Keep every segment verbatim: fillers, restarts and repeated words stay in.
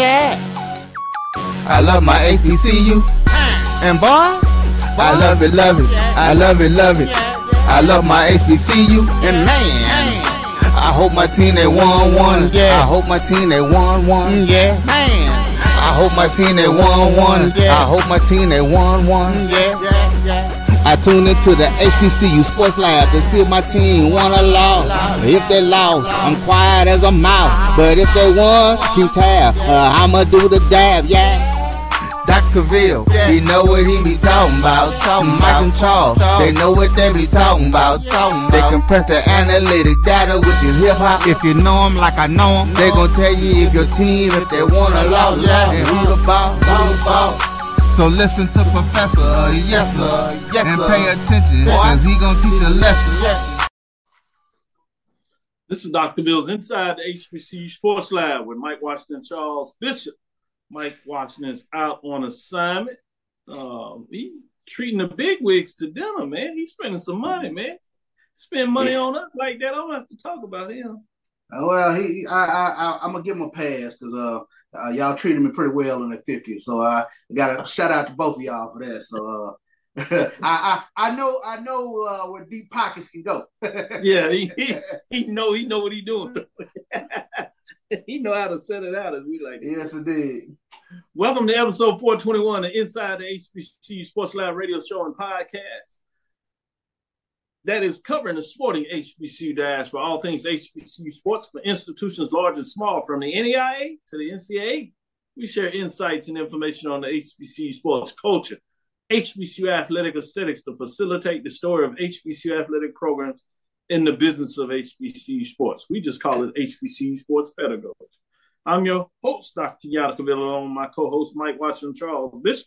your ass. I love my H B C U. And boy, boy, I love it, love it. Yeah. I love it, love it. Yeah, yeah. I love my H B C U. Yeah. And man, I hope my team they won one. Yeah. I hope my team they won one. Yeah. Man. I hope my team they won one. Yeah. I hope my team they won one. Yeah. Yeah. Yeah. I tune into the H B C U Sports Lab to see if my team won or lost. If they lost, I'm quiet as a mouse. But if they won, keep tab. Uh, I'ma do the dab, yeah. Doctor Cavil, he know what he be talking about. Talking Mike and Charles, they know what they be talking about. They compress the analytic data with your hip hop. If you know them like I know them, they gon' tell you if your team, if they won or lost, yeah. And who the ball, who the ball. So listen to Professor, uh, yes sir, yes, and pay attention, because he going to teach a lesson. This is Doctor Cavill's Inside the H B C U Sports Lab with Mike Washington and Charles Bishop. Mike Washington is out on assignment. Uh, he's treating the bigwigs to dinner, man. He's spending some money, man. Spend money yeah. on us like that. I don't have to talk about him. Uh, well, he, I, I, I, I'm going to give him a pass because uh, uh, y'all treated me pretty well in the fifties. So I got to shout out to both of y'all for that. So uh, I, I, I know I know uh, where deep pockets can go. yeah, he, he he know he know what he doing. He know how to set it out as we like. Yes, indeed. Welcome to episode four twenty-one of Inside the H B C U Sports Live Radio Show and Podcast. That is covering the sporting H B C U dash for all things H B C U sports for institutions large and small, from the N E I A to the N C A A. We share insights and information on the H B C U sports culture, H B C U athletic aesthetics to facilitate the story of H B C U athletic programs in the business of H B C U sports. We just call it H B C U sports pedagogy. I'm your host, Doctor Kenyatta Cavil, along with my co-host, Mike Washington, Charles Bishop.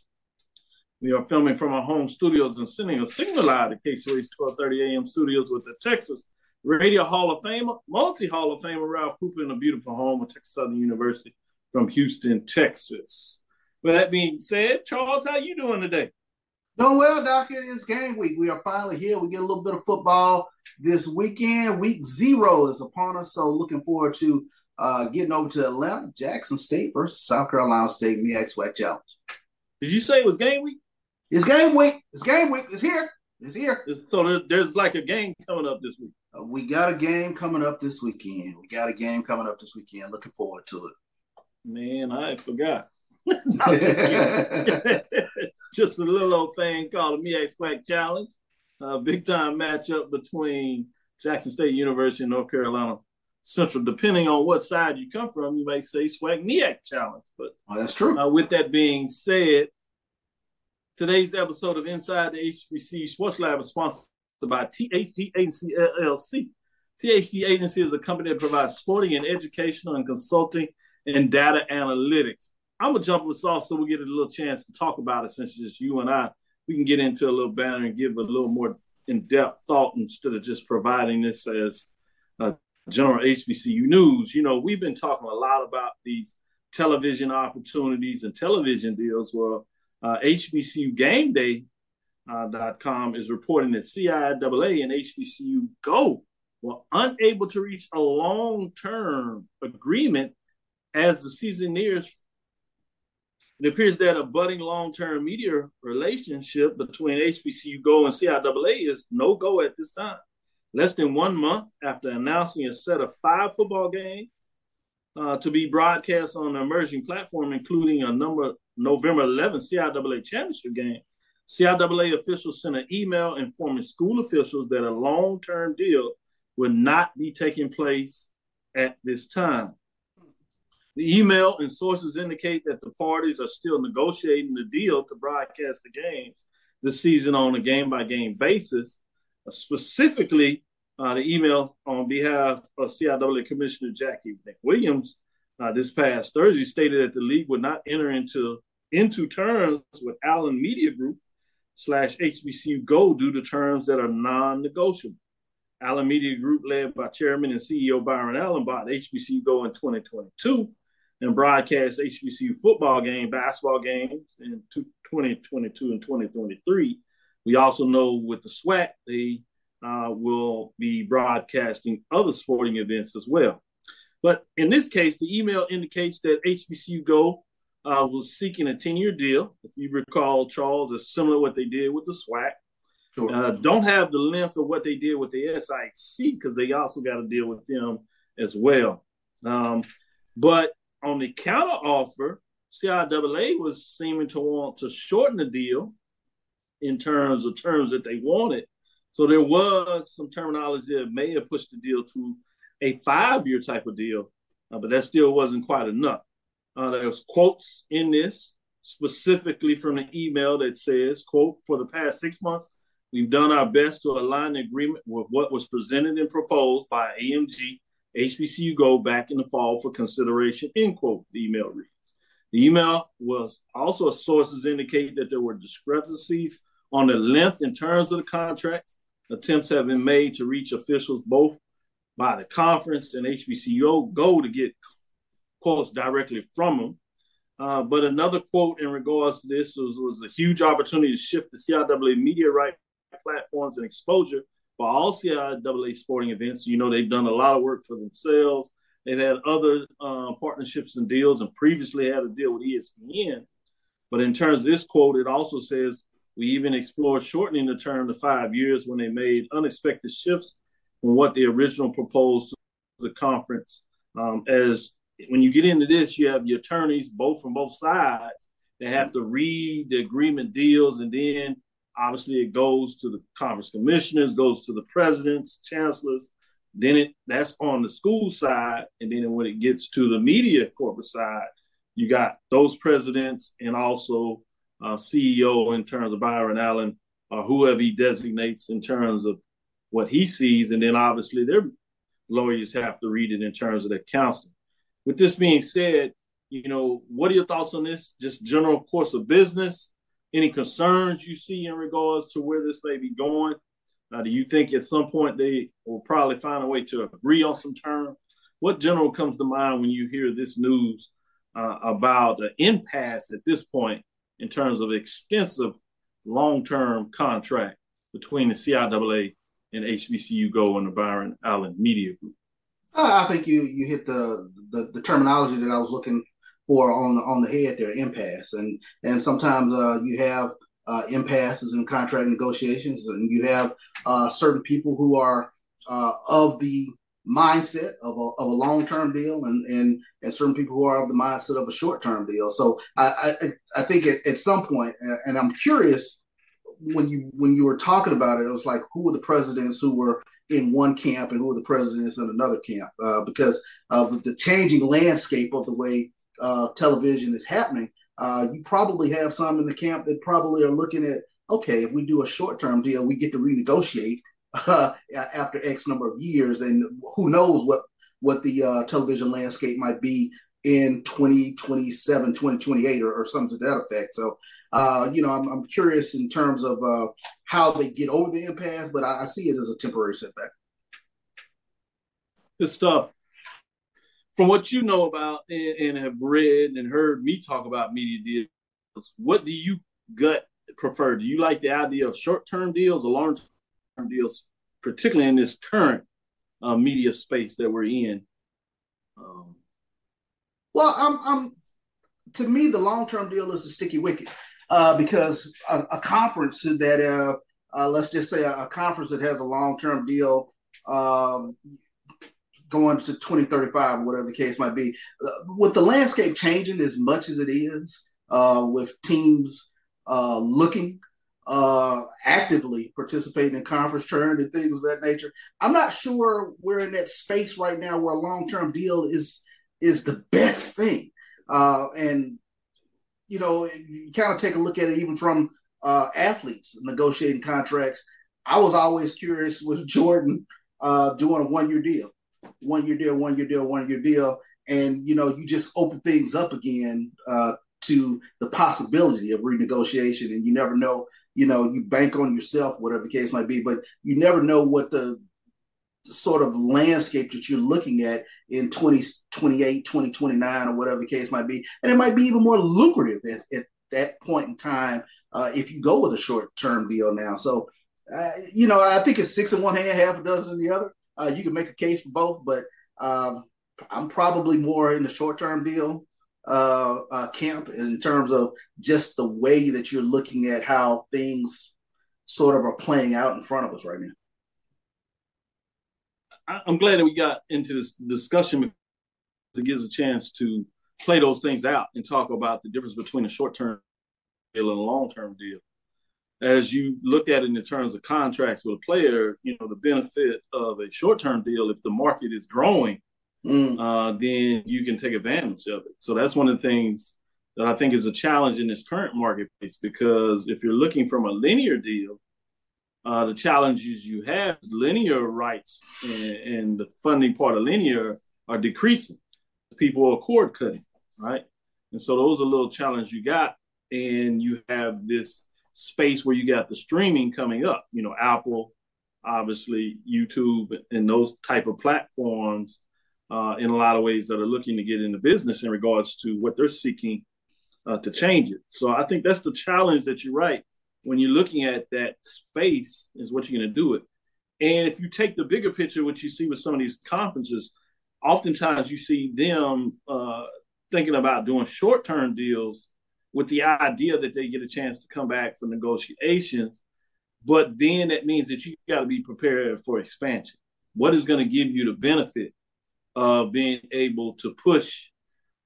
We are filming from our home studios and sending a signal live to K C R A's twelve thirty a.m. studios with the Texas Radio Hall of Famer, multi-Hall of Famer Ralph Cooper in a beautiful home of Texas Southern University from Houston, Texas. With that being said, Charles, how you doing today? Doing well, Doc. It is game week. We are finally here. We get a little bit of football this weekend. Week zero is upon us, so looking forward to uh, getting over to Atlanta, Jackson State versus South Carolina State, MEAC SWAC Challenge. Did you say it was game week? It's game week. It's game week. It's here. It's here. So there's like a game coming up this week. Uh, we got a game coming up this weekend. We got a game coming up this weekend. Looking forward to it. Man, I forgot. Just a little old thing called the MEAC SWAC Challenge. A big time matchup between Jackson State University and North Carolina Central. Depending on what side you come from, you might say SWAC MEAC Challenge. But oh, that's true. Uh, with that being said, today's episode of Inside the H B C U Sports Lab is sponsored by T H D Agency L L C. T H D Agency is a company that provides sporting and educational and consulting and data analytics. I'm going to jump this off so we'll get a little chance to talk about it, since it's just you and I. We can get into a little banner and give a little more in-depth thought instead of just providing this as a general H B C U news. You know, we've been talking a lot about these television opportunities and television deals where Uh, H B C U game day dot com is reporting that C I A A and H B C U GO were unable to reach a long-term agreement as the season nears. It appears that a budding long-term media relationship between H B C U GO and C I A A is no go at this time. Less than one month after announcing a set of five football games uh, to be broadcast on an emerging platform, including a number of November eleventh C I A A championship game, C I A A officials sent an email informing school officials that a long-term deal would not be taking place at this time. The email and sources indicate that the parties are still negotiating the deal to broadcast the games this season on a game-by-game basis. Specifically, uh, the email on behalf of C I A A Commissioner Jackie Williams Uh, this past Thursday stated that the league would not enter into into terms with Allen Media Group slash H B C U GO due to terms that are non-negotiable. Allen Media Group, led by Chairman and C E O Byron Allen, bought H B C U GO in twenty twenty-two and broadcast H B C U football game, basketball games in twenty twenty-two and twenty twenty-three. We also know with the SWAC, they uh, will be broadcasting other sporting events as well. But in this case, the email indicates that H B C U GO uh, was seeking a ten-year deal. If you recall, Charles, is similar to what they did with the SWAC. Sure. Uh, don't have the length of what they did with the S I C because they also got to deal with them as well. Um, but on the counter offer, C I A A was seeming to want to shorten the deal in terms of terms that they wanted. So there was some terminology that may have pushed the deal to a five-year type of deal, uh, but that still wasn't quite enough. Uh, there was quotes in this, specifically from the email that says, quote, for the past six months, we've done our best to align the agreement with what was presented and proposed by A M G, H B C U GO back in the fall for consideration, end quote, the email reads. The email was also sources indicate that there were discrepancies on the length and terms of the contracts. Attempts have been made to reach officials both by the conference and H B C U GO to get quotes directly from them. Uh, but another quote in regards to this was, was a huge opportunity to shift the C I A A media right platforms and exposure for all C I A A sporting events. You know, they've done a lot of work for themselves. They've had other uh, partnerships and deals and previously had a deal with E S P N. But in terms of this quote, it also says, we even explored shortening the term to five years when they made unexpected shifts from what the original proposed to the conference. Um, as when you get into this, you have your attorneys, both from both sides, that have to read the agreement deals. And then obviously it goes to the conference commissioners, goes to the presidents, chancellors. Then it that's on the school side. And then when it gets to the media corporate side, you got those presidents and also Uh, C E O in terms of Byron Allen or uh, whoever he designates in terms of what he sees. And then obviously their lawyers have to read it in terms of their counsel. With this being said, you know, what are your thoughts on this? Just general course of business, any concerns you see in regards to where this may be going? Uh, do you think at some point they will probably find a way to agree on some terms? What general comes to mind when you hear this news uh, about the impasse at this point in terms of extensive long-term contract between the C I A A and H B C U GO and the Byron Allen Media Group? Uh, I think you you hit the, the the terminology that I was looking for on the, on the head there, impasse. And and sometimes uh, you have uh, impasses in contract negotiations, and you have uh, certain people who are uh, of the mindset of a, of a long-term deal and, and, and certain people who are of the mindset of a short-term deal. So I I, I think at, at some point, and I'm curious when you, when you were talking about it, it was like, who were the presidents who were in one camp and who were the presidents in another camp? Uh, because of the changing landscape of the way uh, television is happening, uh, you probably have some in the camp that probably are looking at, okay, if we do a short-term deal, we get to renegotiate Uh, after X number of years, and who knows what what the uh, television landscape might be in twenty twenty-seven, twenty twenty-eight, or, or something to that effect. So, uh, you know, I'm, I'm curious in terms of uh, how they get over the impasse, but I, I see it as a temporary setback. Good stuff. From what you know about and, and have read and heard me talk about media deals, what do you gut prefer? Do you like the idea of short-term deals or long-term deals, particularly in this current uh, media space that we're in? Um, well, I'm, I'm, to me, the long-term deal is a sticky wicket uh, because a, a conference that, uh, uh, let's just say a, a conference that has a long-term deal um, going to twenty thirty-five, whatever the case might be, uh, with the landscape changing as much as it is, uh, with teams uh, looking uh actively participating in conference tournament and things of that nature, I'm not sure we're in that space right now where a long-term deal is is the best thing. Uh and you know, you kind of take a look at it even from uh athletes negotiating contracts. I was always curious with Jordan uh doing a one-year deal one-year deal one-year deal one-year deal and you know, you just open things up again uh to the possibility of renegotiation, and you never know. You know, you bank on yourself, whatever the case might be, but you never know what the sort of landscape that you're looking at in twenty twenty-eight, twenty twenty-nine, or whatever the case might be. And it might be even more lucrative at, at that point in time uh, if you go with a short-term deal now. So, uh, you know, I think it's six in one hand, half a dozen in the other. Uh, you can make a case for both, but um, I'm probably more in the short-term deal uh, uh, camp in terms of just the way that you're looking at how things sort of are playing out in front of us right now. I'm glad that we got into this discussion because it gives a chance to play those things out and talk about the difference between a short-term deal and a long-term deal. As you look at it in terms of contracts with a player, you know, the benefit of a short-term deal, if the market is growing, mm. uh, then you can take advantage of it. So that's one of the things that I think is a challenge in this current marketplace, because if you're looking from a linear deal, uh, the challenges you have is linear rights and, and the funding part of linear are decreasing. People are cord cutting, right? And so those are little challenges you got, and you have this space where you got the streaming coming up, you know, Apple, obviously YouTube and those type of platforms uh, in a lot of ways that are looking to get into business in regards to what they're seeking uh, to change it. So I think that's the challenge that you're right. When you're looking at that space is what you're going to do it. And if you take the bigger picture, which you see with some of these conferences, oftentimes you see them uh, thinking about doing short-term deals with the idea that they get a chance to come back for negotiations. But then that means that you got to be prepared for expansion. What is going to give you the benefit of being able to push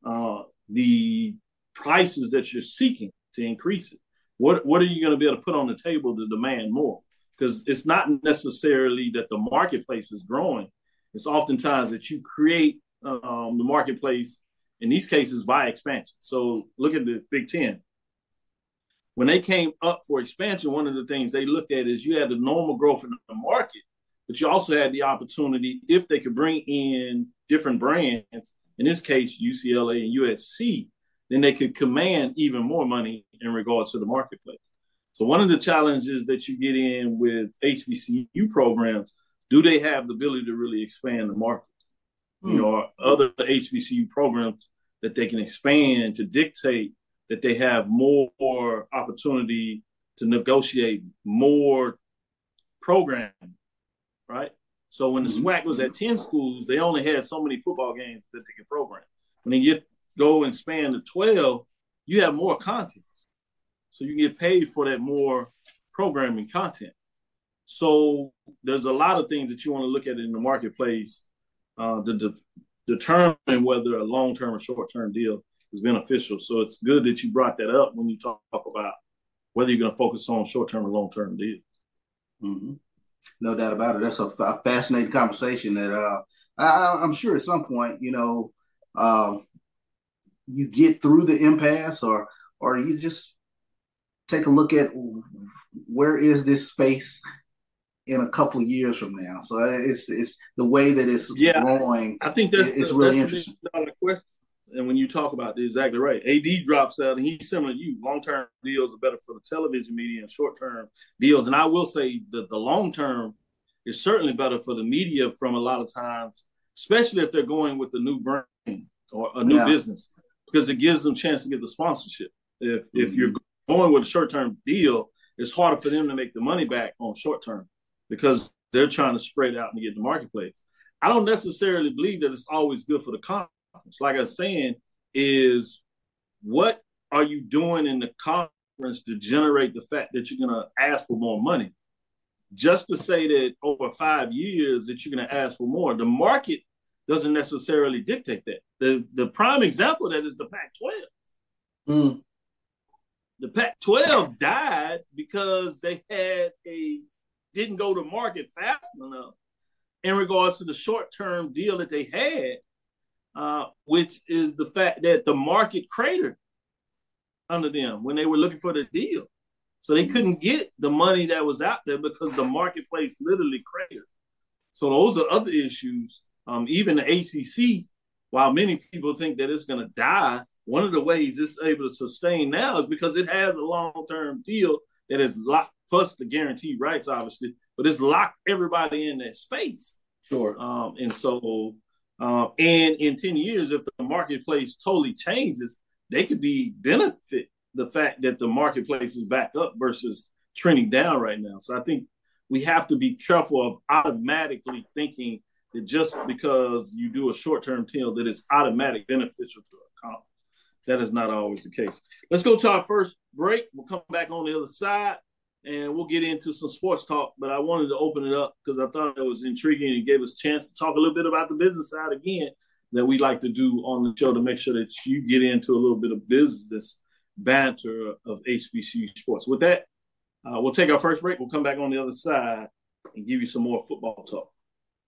uh, the prices that you're seeking to increase it? What, what are you going to be able to put on the table to demand more? Because it's not necessarily that the marketplace is growing. It's oftentimes that you create um, the marketplace, in these cases, by expansion. So look at the Big Ten. When they came up for expansion, one of the things they looked at is you had the normal growth in the market, but you also had the opportunity, if they could bring in different brands, in this case, U C L A and U S C, then they could command even more money in regards to the marketplace. So one of the challenges that you get in with H B C U programs, do they have the ability to really expand the market? You know, are other H B C U programs that they can expand to dictate that they have more opportunity to negotiate more programming, right? So when the SWAC was at ten schools, they only had so many football games that they could program. When they get go and span to twelve, you have more content. So you get paid for that more programming content. So there's a lot of things that you want to look at in the marketplace Uh, to de- determine whether a long-term or short-term deal is beneficial. So it's good that you brought that up when you talk about whether you're going to focus on short-term or long-term deals. Mm-hmm. No doubt about it. That's a, a fascinating conversation that uh, I, I'm sure at some point, you know, um, you get through the impasse or or you just take a look at where is this space in a couple of years from now. So it's it's the way that it's yeah, growing. I think that's, it's the, really that's interesting. The and when you talk about it, exactly right. A D drops out, and he's similar to you. Long-term deals are better for the television media and short-term deals. And I will say that the long-term is certainly better for the media from a lot of times, especially if they're going with a new brand or a new yeah. business, because it gives them a chance to get the sponsorship. If mm-hmm. if you're going with a short-term deal, it's harder for them to make the money back on short-term, because they're trying to spread out and get the marketplace. I don't necessarily believe that it's always good for the conference. Like I was saying, is what are you doing in the conference to generate the fact that you're going to ask for more money? Just to say that over five years that you're going to ask for more, the market doesn't necessarily dictate that. The, the prime example of that is the Pac twelve. Mm. The Pac twelve died because they had a didn't go to market fast enough in regards to the short-term deal that they had, uh, which is the fact that the market cratered under them when they were looking for the deal. So they couldn't get the money that was out there because the marketplace literally cratered. So those are other issues. Um, even the A C C, while many people think that it's going to die, one of the ways it's able to sustain now is because it has a long-term deal that is locked, plus the guaranteed rights, obviously, but it's locked everybody in that space. Sure. Um, and so, uh, and in ten years, if the marketplace totally changes, they could be benefit the fact that the marketplace is back up versus trending down right now. So I think we have to be careful of automatically thinking that just because you do a short-term deal that is automatic beneficial to a conference. That is not always the case. Let's go to our first break. We'll come back on the other side, and we'll get into some sports talk. But I wanted to open it up because I thought it was intriguing and gave us a chance to talk a little bit about the business side again that we like to do on the show to make sure that you get into a little bit of business banter of H B C U sports. With that, uh, we'll take our first break. We'll come back on the other side and give you some more football talk.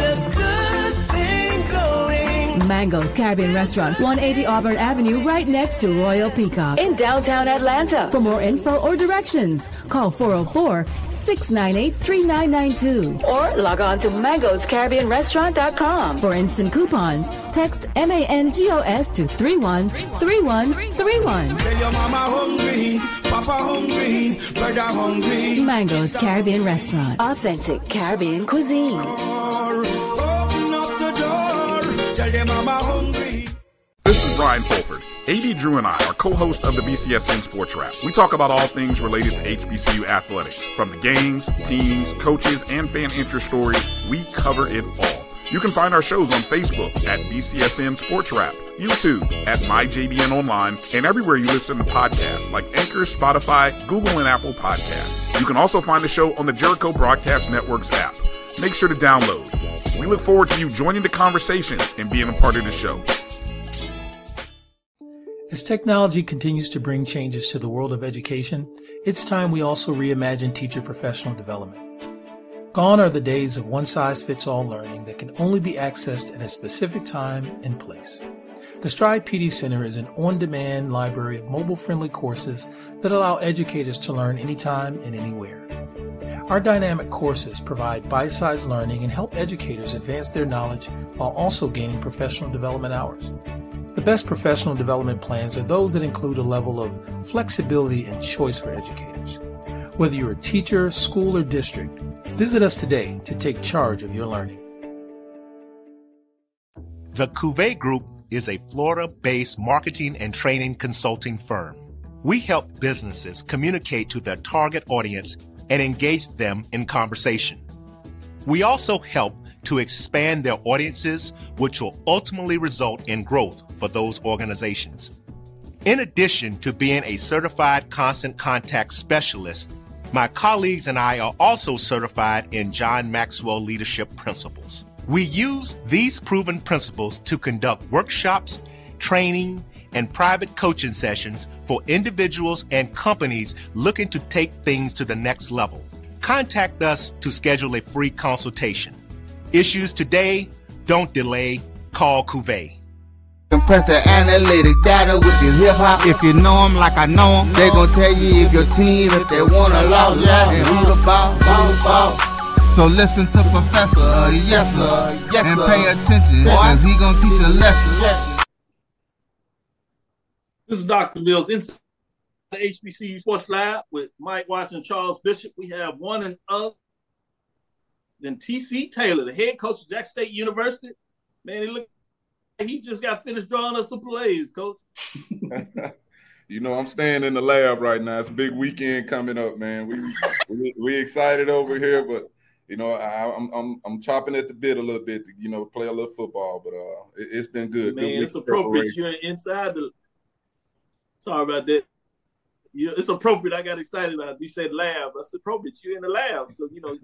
a good Mango's Caribbean Restaurant, one eighty Auburn Avenue, right next to Royal Peacock in downtown Atlanta. For more info or directions, call four oh four, six nine eight, three nine nine two or log on to mangos caribbean restaurant dot com. For instant coupons, text M A N G O S to three one three one three one. Tell your mama hungry, papa hungry, brother hungry. Mango's Caribbean Restaurant, authentic Caribbean cuisines. This is Brian Fulford. A D Drew and I are co-hosts of the B C S N Sports Wrap. We talk about all things related to H B C U athletics. From the games, teams, coaches, and fan interest stories, we cover it all. You can find our shows on Facebook at B C S N Sports Wrap, YouTube at MyJBN Online, and everywhere you listen to podcasts like Anchor, Spotify, Google, and Apple Podcasts. You can also find the show on the Jericho Broadcast Network's app. Make sure to download. We look forward to you joining the conversation and being a part of the show. As technology continues to bring changes to the world of education, it's time we also reimagine teacher professional development. Gone are the days of one-size-fits-all learning that can only be accessed at a specific time and place. The Stride P D Center is an on-demand library of mobile-friendly courses that allow educators to learn anytime and anywhere. Our dynamic courses provide bite-sized learning and help educators advance their knowledge while also gaining professional development hours. The best professional development plans are those that include a level of flexibility and choice for educators. Whether you're a teacher, school, or district, visit us today to take charge of your learning. The Cuvée Group is a Florida-based marketing and training consulting firm. We help businesses communicate to their target audience and engage them in conversation. We also help to expand their audiences, which will ultimately result in growth for those organizations. In addition to being a certified constant contact specialist, my colleagues and I are also certified in John Maxwell Leadership Principles. We use these proven principles to conduct workshops, training, and private coaching sessions for individuals and companies looking to take things to the next level. Contact us to schedule a free consultation. Issues today, don't delay, call Cuvée. Compress the analytic data with your hip-hop. If you know them like I know them, they gonna tell you if your team, if they want to loud, loud, and who the ball, ball, ball. So listen to Professor, uh, yes sir, uh, yes, and pay attention, because he gonna teach a lesson. Yes. This is Doctor Bill's Inside the H B C U Sports Lab with Mike Washington, Charles Bishop. We have one and other. Then T C. Taylor, the head coach of Jackson State University. Man, he looked like he just got finished drawing us some plays, Coach. You know, I'm staying in the lab right now. It's a big weekend coming up, man. We we, we excited over here, but you know, I, I'm I'm I'm chopping at the bit a little bit to you know play a little football. But uh, it, it's been good. Man, good it's appropriate. You're inside the. Sorry about that. You, it's appropriate. I got excited about it. You said lab. I said appropriate. You're in the lab. So, you know, you,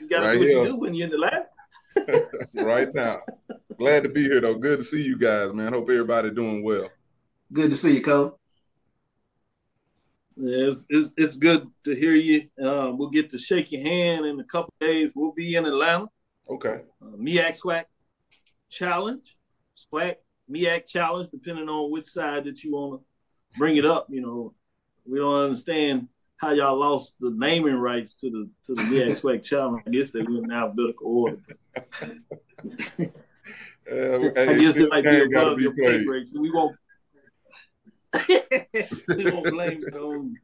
you got to right do what here. You do when you're in the lab. Right now. glad to be here, though. Good to see you guys, man. Hope everybody doing well. Good to see you, Cole. Yeah, it's, it's, it's good to hear you. Uh, we'll get to shake your hand in a couple of days. We'll be in Atlanta. Okay. Uh, MEAC, SWAC challenge. SWAC, MEAC challenge, depending on which side that you want to bring it up. You know, we don't understand how y'all lost the naming rights to the to the MEAC SWAC challenge. I guess they were in alphabetical order. uh, I guess it might be above your pay grade, so we won't we won't blame it on you.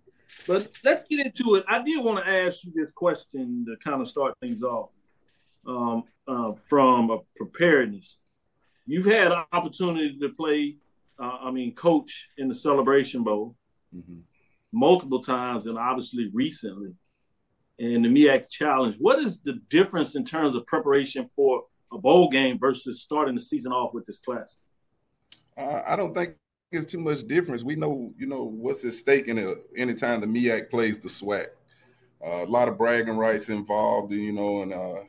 But let's get into it. I did want to ask you this question to kind of start things off um, uh, from a preparedness. You've had an opportunity to play, uh, I mean, coach in the Celebration Bowl mm-hmm. multiple times, and obviously recently in the MEAC Challenge. What is the difference in terms of preparation for a bowl game versus starting the season off with this class? Uh, I don't think it's too much difference. We know, you know, what's at stake in a, anytime the MEAC plays the SWAC. Uh, a lot of bragging rights involved, you know, and uh,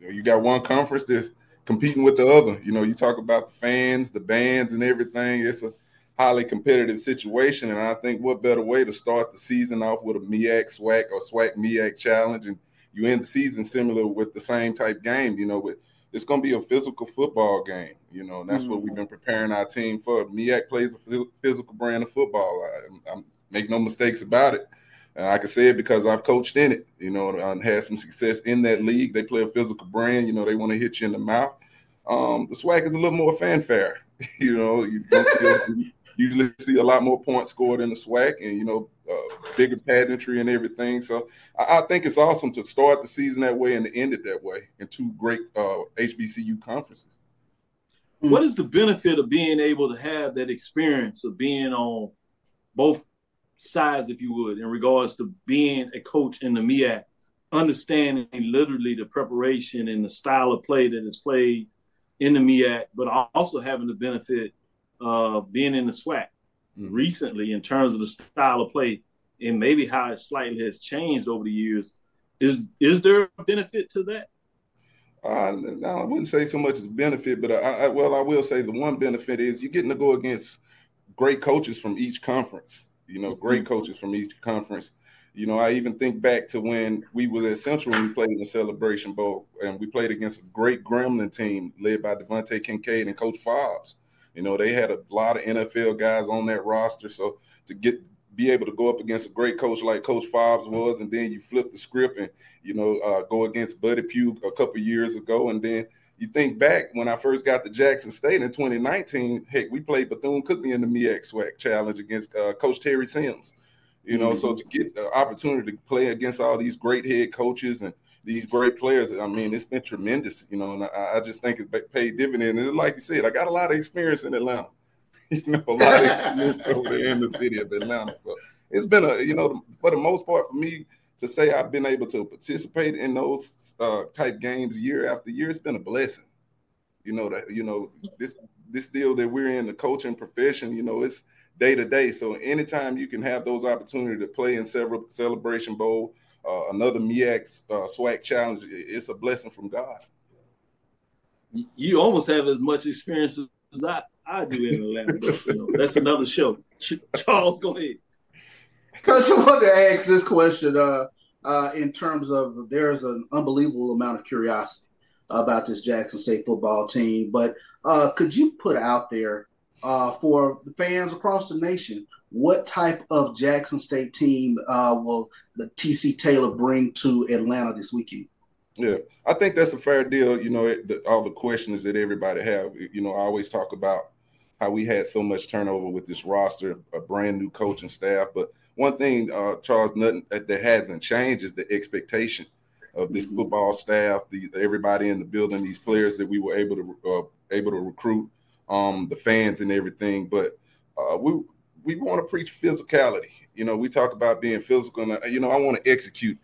you got one conference that's competing with the other. You know, you talk about the fans, the bands, and everything. It's a highly competitive situation, and I think what better way to start the season off with a MEAC SWAC or SWAC MEAC challenge, and you end the season similar with the same type game. You know, with it's going to be a physical football game, you know, and that's mm-hmm. what we've been preparing our team for. MEAC plays a physical brand of football. I, I make no mistakes about it. Uh, I can say it because I've coached in it, you know, and had some success in that league. They play a physical brand. You know, they want to hit you in the mouth. Um, the SWAC is a little more fanfare, you know. You don't see usually see a lot more points scored in the SWAC and, you know, uh, bigger pageantry and everything. So I, I think it's awesome to start the season that way and to end it that way in two great uh, H B C U conferences. What is the benefit of being able to have that experience of being on both sides, if you would, in regards to being a coach in the MEAC, understanding literally the preparation and the style of play that is played in the MEAC, but also having the benefit Uh, being in the SWAC mm-hmm. recently in terms of the style of play and maybe how it slightly has changed over the years? Is is there a benefit to that? Uh, no, I wouldn't say so much as benefit, but I, I, well, I will say the one benefit is you're getting to go against great coaches from each conference, you know, great mm-hmm. coaches from each conference. You know, I even think back to when we was at Central and we played in the Celebration Bowl, and we played against a great Gremlin team led by Devontae Kincaid and Coach Fobbs. You know, they had a lot of N F L guys on that roster. So to get be able to go up against a great coach like Coach Fobbs was, and then you flip the script and, you know, uh, go against Buddy Pough a couple years ago. And then you think back when I first got to Jackson State in twenty nineteen, heck, we played Bethune-Cookman in the MEAC SWAC Challenge against uh, Coach Terry Sims. You know, mm-hmm. so to get the opportunity to play against all these great head coaches and these great players, I mean, it's been tremendous, you know, and I, I just think it's paid dividends. And like you said, I got a lot of experience in Atlanta, you know, a lot of experience over there in the city of Atlanta. So it's been a, you know, for the most part for me to say I've been able to participate in those uh, type games year after year, it's been a blessing. You know, that, you know, this, this deal that we're in, the coaching profession, you know, it's day to day. So anytime you can have those opportunities to play in several Celebration Bowl, Uh, another MEAC uh, SWAC challenge, it's a blessing from God. You almost have as much experience as I, I do in Atlanta. But, you know, that's another show. Charles, go ahead. Coach, I wanted to ask this question uh, uh, in terms of there's an unbelievable amount of curiosity about this Jackson State football team, but uh, could you put out there uh, for the fans across the nation, what type of Jackson State team uh, will the T C. Taylor bring to Atlanta this weekend? Yeah, I think that's a fair deal. You know, it, the, all the questions that everybody have, you know, I always talk about how we had so much turnover with this roster, a brand new coaching staff. But one thing, uh, Charles, nothing that, that hasn't changed is the expectation of this mm-hmm. football staff, the, everybody in the building, these players that we were able to uh, able to recruit, um, the fans and everything. But uh, we we want to preach physicality. You know, we talk about being physical, and, you know, I want to execute.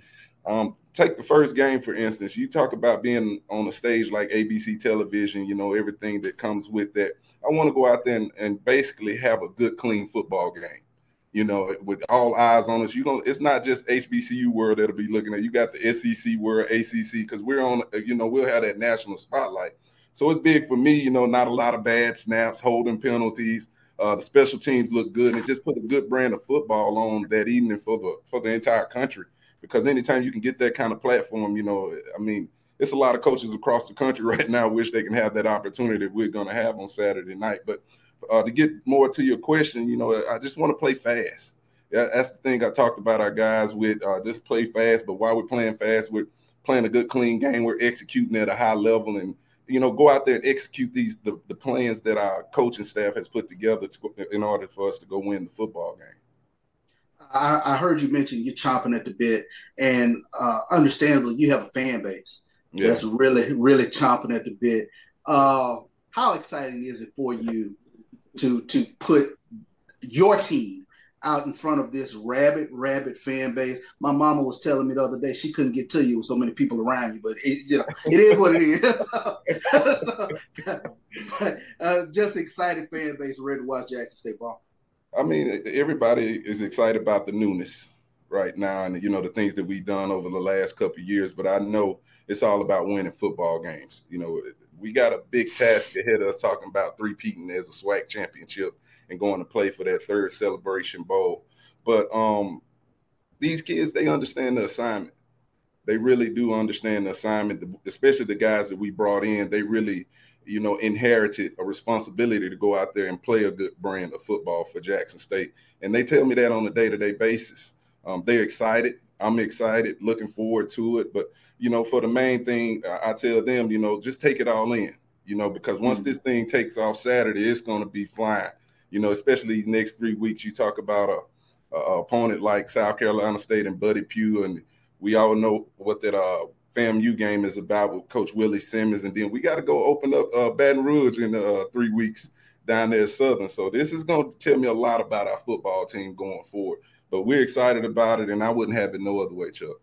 Um, take the first game, for instance. You talk about being on a stage like A B C television, you know, everything that comes with that. I want to go out there and, and basically have a good, clean football game, you know, with all eyes on us. You know, it's not just H B C U world that'll be looking at. You got the S E C world, A C C, because we're on, you know, we'll have that national spotlight. So it's big for me, you know, not a lot of bad snaps, holding penalties. Uh, the special teams look good, and it just put a good brand of football on that evening for the for the entire country. Because anytime you can get that kind of platform, you know, I mean, it's a lot of coaches across the country right now wish they can have that opportunity we're going to have on Saturday night. But uh, to get more to your question, you know, I just want to play fast. Yeah, that's the thing I talked about our guys with, uh, just play fast. But while we're playing fast, we're playing a good, clean game. We're executing at a high level, and, you know, go out there and execute these the, the plans that our coaching staff has put together to, in order for us to go win the football game. I, I heard you mention you're chomping at the bit, and uh, understandably, you have a fan base yeah. that's really, really chomping at the bit. Uh, how exciting is it for you to to put your team out in front of this rabid, rabid fan base? My mama was telling me the other day she couldn't get to you with so many people around you, but it, you know, it is what it is. So, but, uh, just excited fan base ready to watch Jackson State ball. I mean, everybody is excited about the newness right now and, you know, the things that we've done over the last couple of years. But I know it's all about winning football games. You know, we got a big task ahead of us talking about three-peating as a SWAC championship and going to play for that third Celebration Bowl. But um, these kids, they understand the assignment. They really do understand the assignment, especially the guys that we brought in. They really – you know, inherited a responsibility to go out there and play a good brand of football for Jackson State. And they tell me that on a day-to-day basis. Um, they're excited. I'm excited, looking forward to it. But, you know, for the main thing, I tell them, you know, just take it all in, you know, because once mm-hmm. this thing takes off Saturday, it's going to be flying, you know, especially these next three weeks. You talk about a, a opponent like South Carolina State and Buddy Pough, and we all know what that uh, – F A M U game is about with Coach Willie Simmons, and then we got to go open up uh, Baton Rouge in uh, three weeks down there at Southern. So this is going to tell me a lot about our football team going forward. But we're excited about it, and I wouldn't have it no other way, Chuck.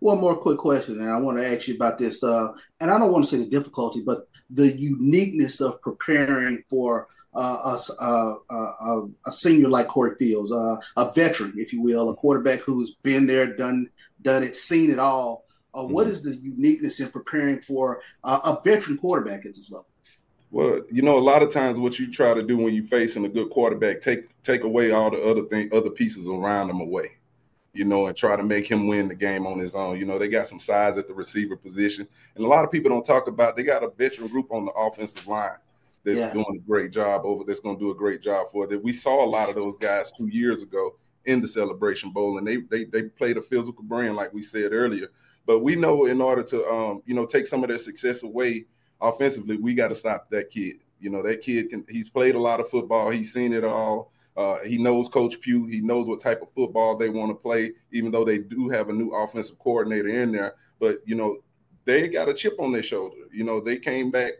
One more quick question, and I want to ask you about this. Uh, and I don't want to say the difficulty, but the uniqueness of preparing for Uh, a, a, a senior like Corey Fields, uh, a veteran, if you will, a quarterback who's been there, done done it, seen it all. Uh, what is the uniqueness in preparing for uh, a veteran quarterback at this level? Well, you know, a lot of times what you try to do when you're facing a good quarterback, take take away all the other thing, other pieces around him away, you know, and try to make him win the game on his own. You know, they got some size at the receiver position. And a lot of people don't talk about they got a veteran group on the offensive line that's yeah. doing a great job over that's going to do a great job for that. We saw a lot of those guys two years ago in the Celebration Bowl, and they they, they played a physical brand like we said earlier. But we know in order to, um, you know, take some of their success away offensively, we got to stop that kid. You know, that kid, can, he's played a lot of football. He's seen it all. Uh, he knows Coach Pough. He knows what type of football they want to play, even though they do have a new offensive coordinator in there. But, you know, they got a chip on their shoulder. You know, they came back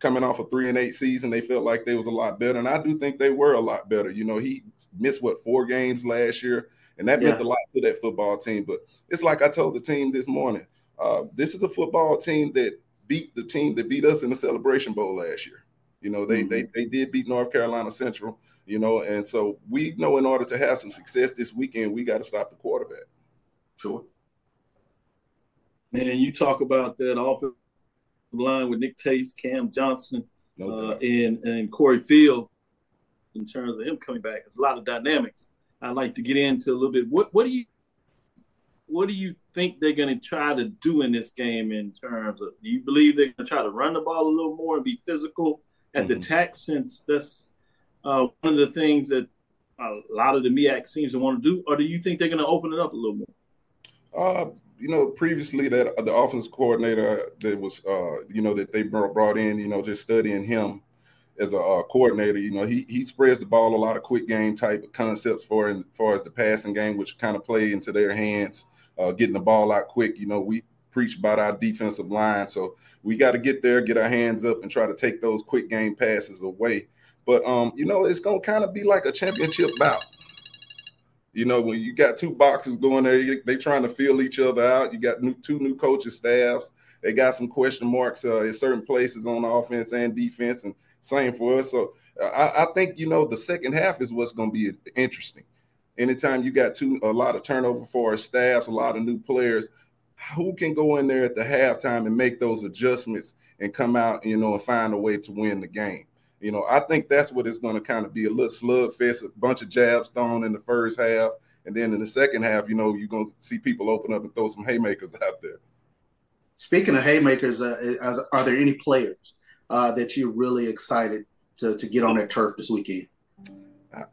coming off a three and eight season. They felt like they was a lot better. And I do think they were a lot better. You know, he missed, what, four games last year. And that yeah. meant a lot to that football team. But it's like I told the team this morning, uh, this is a football team that beat the team that beat us in the Celebration Bowl last year. You know, they, mm-hmm. they, they did beat North Carolina Central, you know, and so we know in order to have some success this weekend, we got to stop the quarterback. Sure. Man, you talk about that offensive line with Nick Tace, Cam Johnson, no uh, and, and Corey Field in terms of him coming back. There's a lot of dynamics. I'd like to get into a little bit. What what do you what do you think they're going to try to do in this game in terms of? Do you believe they're going to try to run the ball a little more and be physical at mm-hmm. the tack? Since that's uh, one of the things that a lot of the MEAC seems to want to do, or do you think they're going to open it up a little more? Uh, you know, previously that the offensive coordinator that was, uh, you know, that they brought in, you know, just studying him. As a uh, coordinator, you know, he he spreads the ball a lot of quick game type of concepts for as far as the passing game, which kind of play into their hands, uh, getting the ball out quick. You know, we preach about our defensive line, so we got to get there, get our hands up, and try to take those quick game passes away. But, um, you know, it's going to kind of be like a championship bout. You know, when you got two boxes going there, they trying to feel each other out. You got new, two new coaches, staffs. They got some question marks uh, in certain places on offense and defense, and same for us. So uh, I, I think, you know, the second half is what's going to be interesting. Anytime you got two, a lot of turnover for our staffs, a lot of new players, who can go in there at the halftime and make those adjustments and come out, you know, and find a way to win the game. You know, I think that's what it's going to kind of be, a little slugfest, a bunch of jabs thrown in the first half. And then in the second half, you know, you're going to see people open up and throw some haymakers out there. Speaking of haymakers, uh, are there any players uh, that you're really excited to, to get on that turf this weekend?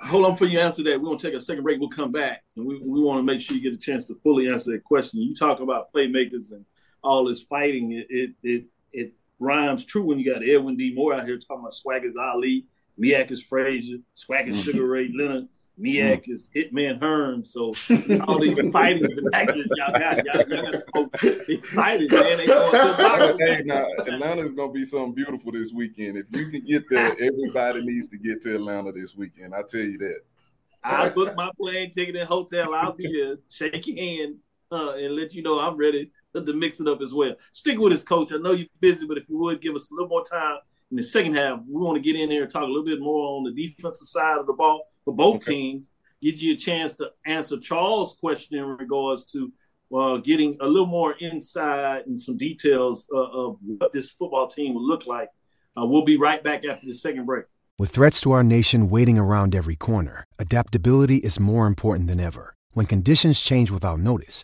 Hold on before you answer that. We're going to take a second break. We'll come back. And we, we want to make sure you get a chance to fully answer that question. You talk about playmakers and all this fighting. It it it, it rhymes true when you got Edwin D. Moore out here talking about SWAC is Ali, MEAC is Frazier, SWAC is Sugar Ray Leonard, MEAC is Hitman Herm. So all these fighting vernaculars y'all got, y'all, y'all got to go excited, man. They going to hey, now, Atlanta's going to be something beautiful this weekend. If you can get there, everybody needs to get to Atlanta this weekend. I tell you that. I booked my plane, ticket, and hotel. I'll be here, shake your hand, uh, and let you know I'm ready to mix it up as well. Stick with us, Coach. I know you're busy, but if you would give us a little more time in the second half, we want to get in there and talk a little bit more on the defensive side of the ball for both okay. teams, give you a chance to answer Charles' question in regards to uh, getting a little more inside and some details uh, of what this football team will look like. Uh, we'll be right back after the second break. With threats to our nation waiting around every corner, adaptability is more important than ever. When conditions change without notice,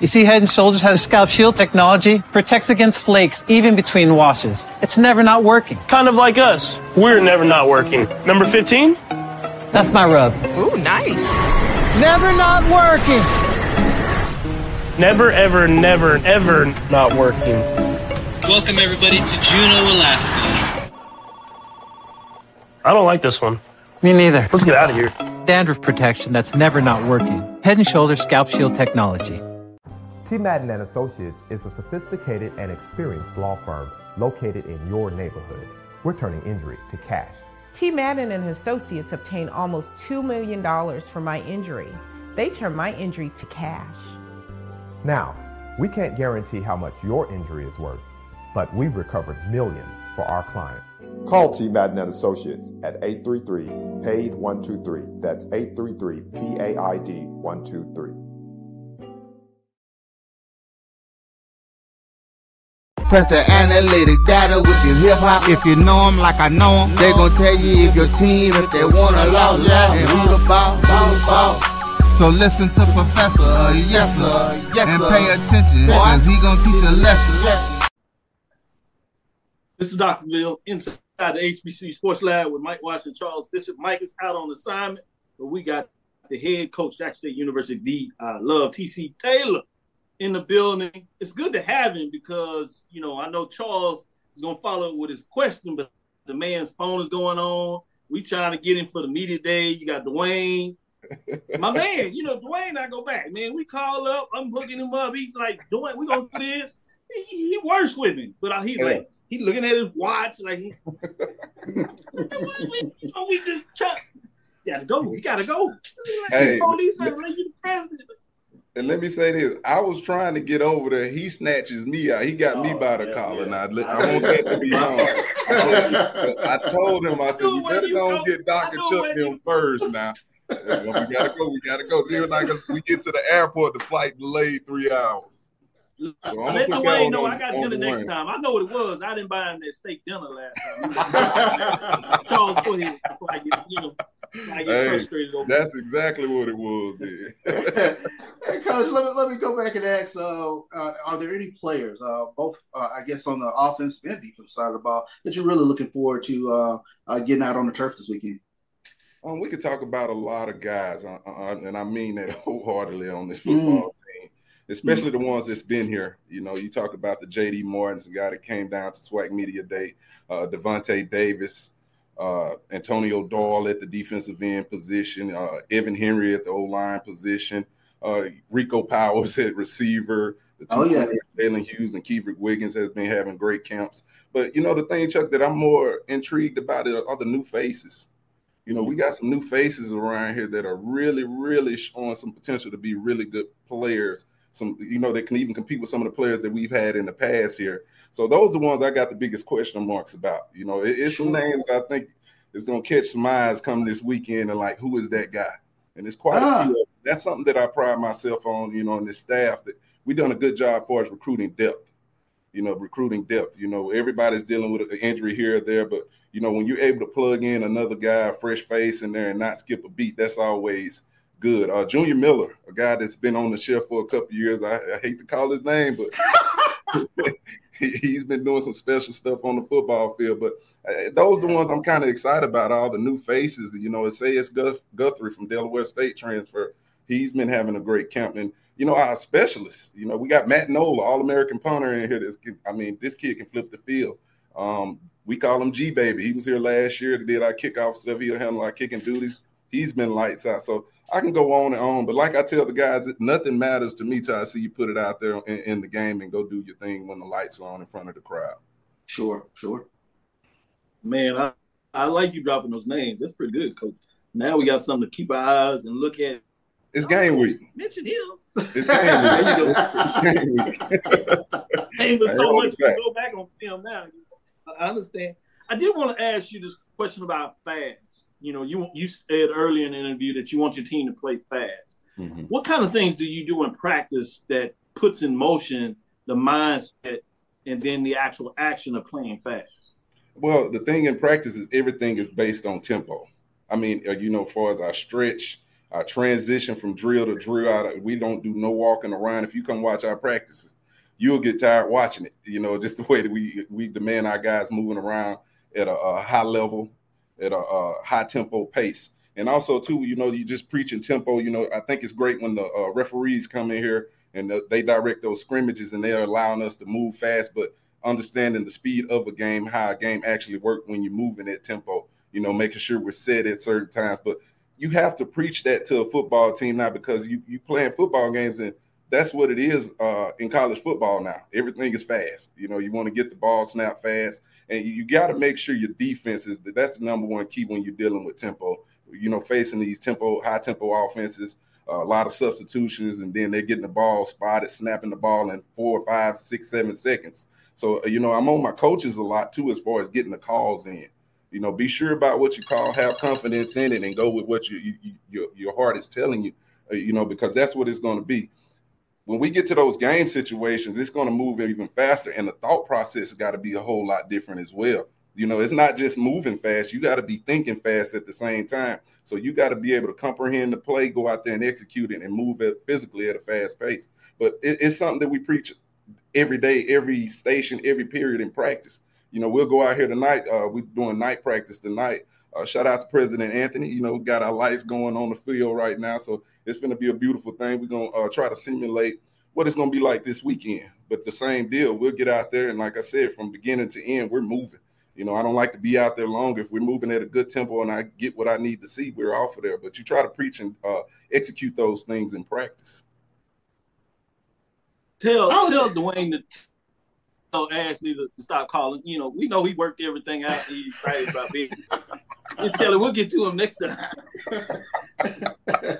You see, Head and Shoulders has scalp shield technology, protects against flakes, even between washes. It's never not working. Kind of like us. We're never not working. Number fifteen? That's my rub. Ooh, nice. Never not working. Never, ever, never, ever not working. Welcome, everybody, to Juneau, Alaska. I don't like this one. Me neither. Let's get out of here. Dandruff protection that's never not working. Head and Shoulders scalp shield technology. T. Madden and Associates is a sophisticated and experienced law firm located in your neighborhood. We're turning injury to cash. T. Madden and Associates obtained almost two million dollars for my injury. They turned my injury to cash. Now, we can't guarantee how much your injury is worth, but we've recovered millions for our clients. Call T. Madden and Associates at eight three three, P A I D one two three. That's eight three three, P A I D one two three. Press the analytic data with your hip-hop. If you know them like I know them, they gon' tell you if your team, if they want to allow loud, and who the ball, ball, ball. So listen to Professor, uh, yes sir, uh, yes, and pay attention, because he gon' teach a lesson. This is Doctor Bill, inside the H B C Sports Lab with Mike Washington, Charles Bishop. Mike is out on assignment, but we got the head coach, Jackson State University, the uh, love, T C. Taylor, in the building. It's good to have him because, you know, I know Charles is going to follow up with his question, but the man's phone is going on. We trying to get him for the media day. You got Dwayne. My man, you know, Dwayne, I go back. Man, we call up. I'm hooking him up. He's like, Dwayne, we going to do this. He, he works with me. But he's like, he looking at his watch. Like, he, we, you know, we just try. You got to go. You got to go. Like, hey. The police like, you the president. And let me say this. I was trying to get over there. He snatches me out. He got oh, me by the yeah, collar. Yeah. Now, I, I want that to be on. I told him, I said, you better go get Doc and Chuck them first now. Well, we gotta go. We gotta go. Then like we get to the airport, the flight delayed three hours. So let the Wayne know I got dinner next time. I know what it was. I didn't buy him that steak dinner last time. So go ahead. Before I get, you know, before I get hey, frustrated over that's me. Exactly what it was. Then, hey, Coach, let me let me go back and ask. Uh, uh, are there any players, uh, both uh, I guess on the offense and defense side of the ball, that you're really looking forward to uh, uh, getting out on the turf this weekend? Um, we could talk about a lot of guys, uh, uh, and I mean that wholeheartedly on this football mm. team, especially mm. the ones that's been here. You know, you talk about the J D Martins, the guy that came down to SWAC Media Day, uh, Devontae Davis, uh, Antonio Doyle at the defensive end position, uh, Evan Henry at the O-line position, uh, Rico Powers at receiver, the two oh, yeah. Jalen Hughes and Kebrick Wiggins has been having great camps. But, you know, the thing, Chuck, that I'm more intrigued about are the new faces. You know, we got some new faces around here that are really, really showing some potential to be really good players. Some, you know, that can even compete with some of the players that we've had in the past here. So those are the ones I got the biggest question marks about. You know, it, it's some names I think is going to catch some eyes come this weekend and like, who is that guy? And it's quite ah. a few. That's something that I pride myself on, you know, and this staff that we've done a good job for us recruiting depth. You know, recruiting depth. You know, everybody's dealing with an injury here or there, but you know, when you're able to plug in another guy, a fresh face in there and not skip a beat, that's always good. Uh, Junior Miller, a guy that's been on the shelf for a couple of years. I, I hate to call his name, but he, he's been doing some special stuff on the football field. But uh, those are the ones I'm kind of excited about, all the new faces. You know, say it's Guth- Guthrie from Delaware State transfer. He's been having a great camp. And, you know, our specialists, you know, we got Matt Nola, All-American punter in here. That's, I mean, this kid can flip the field. Um, we call him G-Baby. He was here last year, did our kickoff stuff. He'll handle our kicking duties. He's been lights out. So I can go on and on. But like I tell the guys, nothing matters to me till I see you put it out there in, in the game and go do your thing when the lights are on in front of the crowd. Sure, sure. Man, I, I like you dropping those names. That's pretty good, Coach. Now we got something to keep our eyes and look at. It's game week. Mention him. It's game week. There you go. It's game week. So much we go back on film now. I understand. I did want to ask you this question about fast. You know, you you said earlier in the interview that you want your team to play fast. Mm-hmm. What kind of things do you do in practice that puts in motion the mindset and then the actual action of playing fast? Well, the thing in practice is everything is based on tempo. I mean, you know, as far as our stretch, our transition from drill to drill, out, we don't do no walking around. If you come watch our practices, you'll get tired watching it, you know, just the way that we we demand our guys moving around at a, a high level, at a, a high tempo pace. And also, too, you know, you just preaching tempo. You know, I think it's great when the uh, referees come in here and the, they direct those scrimmages and they're allowing us to move fast, but understanding the speed of a game, how a game actually works when you're moving at tempo, you know, making sure we're set at certain times. But you have to preach that to a football team now because you you playing football games and that's what it is uh, in college football now. Everything is fast. You know, you want to get the ball snapped fast, and you, you got to make sure your defense is – that's the number one key when you're dealing with tempo. You know, facing these tempo, high-tempo offenses, uh, a lot of substitutions, and then they're getting the ball spotted, snapping the ball in four, five, six, seven seconds. So, you know, I'm on my coaches a lot, too, as far as getting the calls in. You know, be sure about what you call, have confidence in it, and go with what you, you, you, your, your heart is telling you, uh, you know, because that's what it's going to be. When we get to those game situations, it's going to move even faster, and the thought process has got to be a whole lot different as well. You know, it's not just moving fast. You got to be thinking fast at the same time. So you got to be able to comprehend the play, go out there and execute it, and move it physically at a fast pace. But it, it's something that we preach every day, every station, every period in practice. You know, we'll go out here tonight. Uh, we're doing night practice tonight. Uh, shout out to President Anthony. You know, got our lights going on the field right now. So it's going to be a beautiful thing. We're going to uh, try to simulate what it's going to be like this weekend. But the same deal, we'll get out there. And like I said, from beginning to end, we're moving. You know, I don't like to be out there long. If we're moving at a good tempo and I get what I need to see, we're off of there. But you try to preach and uh, execute those things in practice. Tell, tell Dwayne to tell Ashley to, to stop calling. You know, we know he worked everything out. He's excited about being Just tell him we'll get to him next time.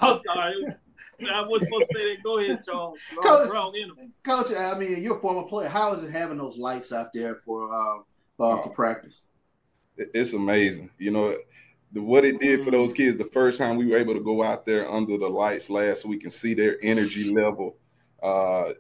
I'm sorry. I wasn't supposed to say that. Go ahead, Charles. Wrong, Coach, wrong enemy. Coach, I mean, you're a former player. How is it having those lights out there for uh, uh, for practice? It's amazing. You know, the, what it did for those kids the first time we were able to go out there under the lights last week and see their energy level, uh,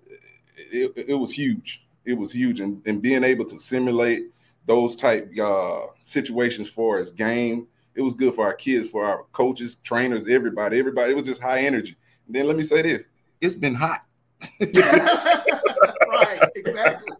it, it was huge. It was huge. And, and being able to simulate those type uh, situations for as game, it was good for our kids, for our coaches, trainers, everybody, everybody. It was just high energy. And then let me say this. It's been hot. Right, exactly.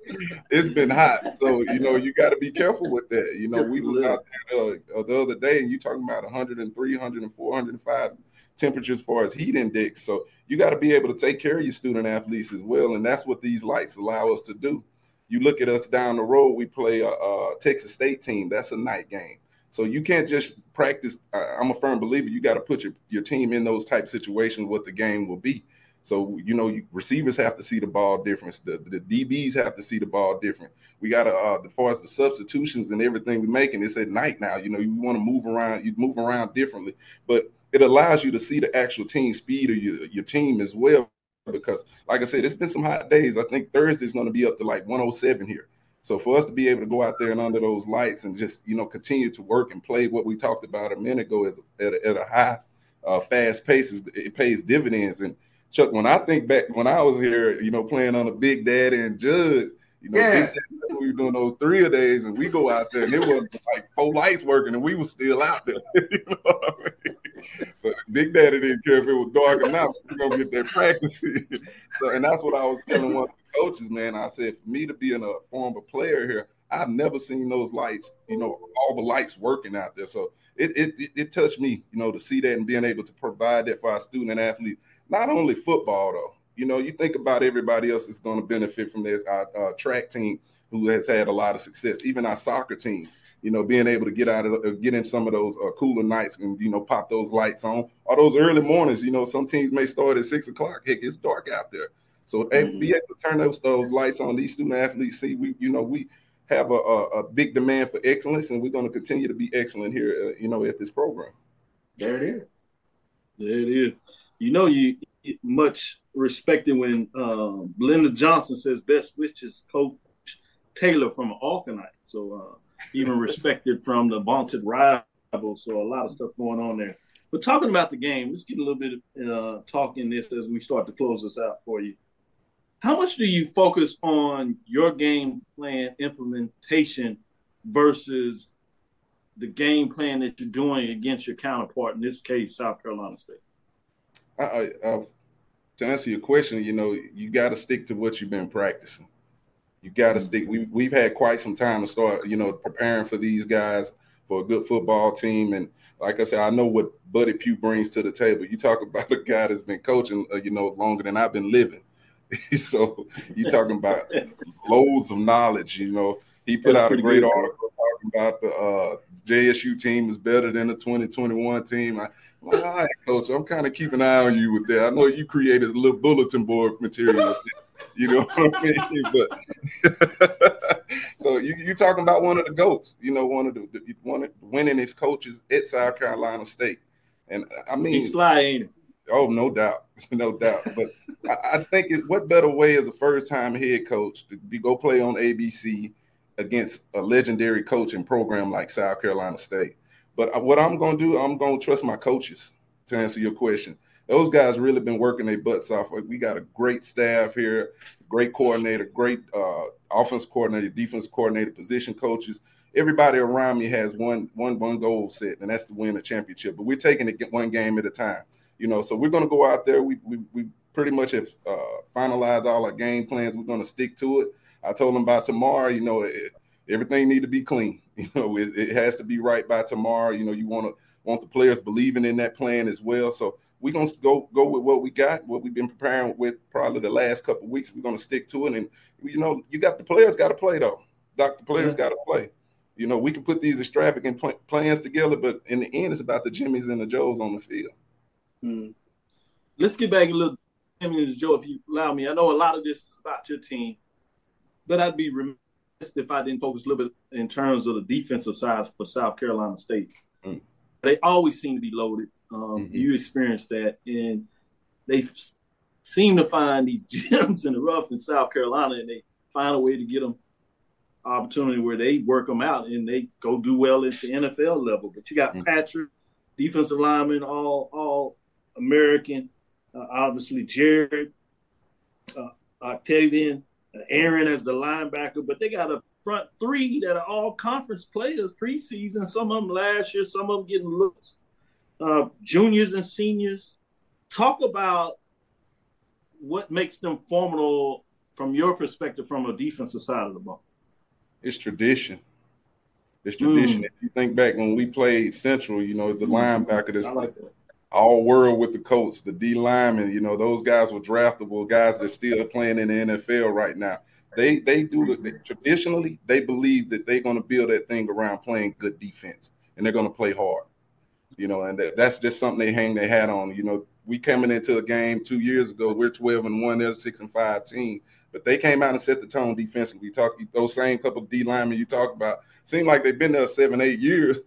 It's been hot. So, you know, you got to be careful with that. You know, just we was out there uh, the other day, and you're talking about one oh three, one oh four, one oh five temperatures as far as heat index. So you got to be able to take care of your student athletes as well. And that's what these lights allow us to do. You look at us down the road, we play a, a Texas State team. That's a night game. So you can't just practice. I'm a firm believer. You got to put your, your team in those type situations, what the game will be. So, you know, you, receivers have to see the ball difference. The, the D Bs have to see the ball different. We got to, uh, as far as the substitutions and everything we make, and it's at night now, you know, you want to move around, you move around differently. But it allows you to see the actual team speed of your, your team as well. Because, like I said, it's been some hot days. I think Thursday's going to be up to like one oh seven here. So for us to be able to go out there and under those lights and just, you know, continue to work and play what we talked about a minute ago is at a, at a high, uh, fast pace, is, it pays dividends. And Chuck, when I think back when I was here, you know, playing on a Big Daddy and Judd, you know, yeah. Big Daddy, we were doing those three a days, and we go out there and it was like four lights working, and we was still out there. You know what I mean? So Big Daddy didn't care if it was dark or not. We're gonna get that practice. So, and that's what I was telling one of the coaches, man. I said, for me to be in a former player here, I've never seen those lights, you know, all the lights working out there. So it it it touched me, you know, to see that and being able to provide that for our student athletes. Not only football, though. You know, you think about everybody else that's going to benefit from this. Our uh, track team, who has had a lot of success, even our soccer team. You know, being able to get out of, get in some of those uh, cooler nights and, you know, pop those lights on, or those early mornings. You know, some teams may start at six o'clock. Heck, it's dark out there, so mm-hmm. be able to turn those those lights on. These student athletes see, we, you know, we have a, a, a big demand for excellence, and we're going to continue to be excellent here. Uh, you know, at this program. There it is. There it is. You know, you much respected when um, Linda Johnson says best wishes, Coach Taylor from Alconite. So uh, even respected from the vaunted rival. So a lot of stuff going on there. But talking about the game, let's get a little bit of uh, talk in this as we start to close this out for you. How much do you focus on your game plan implementation versus the game plan that you're doing against your counterpart, in this case, South Carolina State? I, I, to answer your question, you know, you got to stick to what you've been practicing. You got to mm-hmm. stick. We, we've had quite some time to start, you know, preparing for these guys for a good football team. And like I said, I know what Buddy Pough brings to the table. You talk about a guy that's been coaching, uh, you know, longer than I've been living. So you're talking about loads of knowledge, you know. He put that's out a great good. article talking about the uh, J S U team is better than the twenty twenty-one team. I, Well, all right, Coach, I'm kind of keeping an eye on you with that. I know you created a little bulletin board material, you know what I mean? But so you, you're talking about one of the GOATs, you know, one of the, the one of the winningest coaches at South Carolina State. And I mean, he's sly, ain't it? Oh, no doubt. No doubt. But I, I think it, what better way as a first-time head coach to, to go play on A B C against a legendary coaching program like South Carolina State? But what I'm going to do, I'm going to trust my coaches to answer your question. Those guys really been working their butts off. We got a great staff here, great coordinator, great uh, offense coordinator, defense coordinator, position coaches. Everybody around me has one, one, one goal set, and that's to win a championship. But we're taking it one game at a time. You know, so we're going to go out there. We, we, we pretty much have uh, finalized all our game plans. We're going to stick to it. I told them by tomorrow, you know, it, everything need to be clean. You know, it, it has to be right by tomorrow. You know, you want to want the players believing in that plan as well. So we're going to go go with what we got, what we've been preparing with probably the last couple of weeks. We're going to stick to it. And, you know, you got the players got to play, though. Doctor Players yeah. got to play. You know, we can put these extravagant pl- plans together, but in the end, it's about the Jimmies and the Joes on the field. Hmm. Let's get back a little Jimmy and Joe, if you allow me. I know a lot of this is about your team, but I'd be remiss if I didn't focus a little bit in terms of the defensive side for South Carolina State. Mm. They always seem to be loaded. Um, mm-hmm. You experience that. And they f- seem to find these gems in the rough in South Carolina, and they find a way to get them opportunity where they work them out and they go do well at the N F L level. But you got mm-hmm. Patrick, defensive lineman, all all American, uh, obviously Jared, uh, Octavian, uh, Aaron as the linebacker. But they got a front three that are all conference players preseason, some of them last year, some of them getting looks, uh, juniors and seniors. Talk about what makes them formidable from your perspective from a defensive side of the ball. It's tradition. It's tradition. Mm. If you think back when we played Central, you know, the mm. linebacker, that's like that. All world with the Colts, the D linemen, you know, those guys were draftable, guys that are still playing in the N F L right now. They they do they, traditionally, they believe that they're going to build that thing around playing good defense, and they're going to play hard, you know, and that, that's just something they hang their hat on. You know, we coming into a game two years ago, we're twelve and one, they're a six and five team. But they came out and set the tone defensively. We talk those same couple of D linemen you talk about. Seem like they've been there seven, eight years.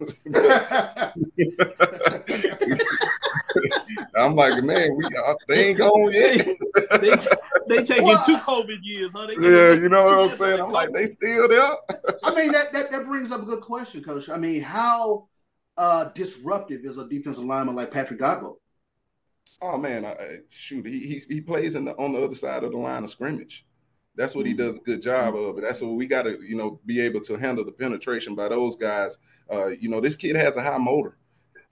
I'm like, man, we they ain't going yet. they they taking well, two COVID years, huh? They yeah, you know what I'm saying. I'm like, they still there. I mean, that, that that brings up a good question, Coach. I mean, how uh, disruptive is a defensive lineman like Patrick Godbout? Oh man, I, shoot, he, he he plays in the, on the other side of the line of scrimmage. That's what he does a good job of. But that's what we got to, you know, be able to handle the penetration by those guys. Uh, you know, this kid has a high motor.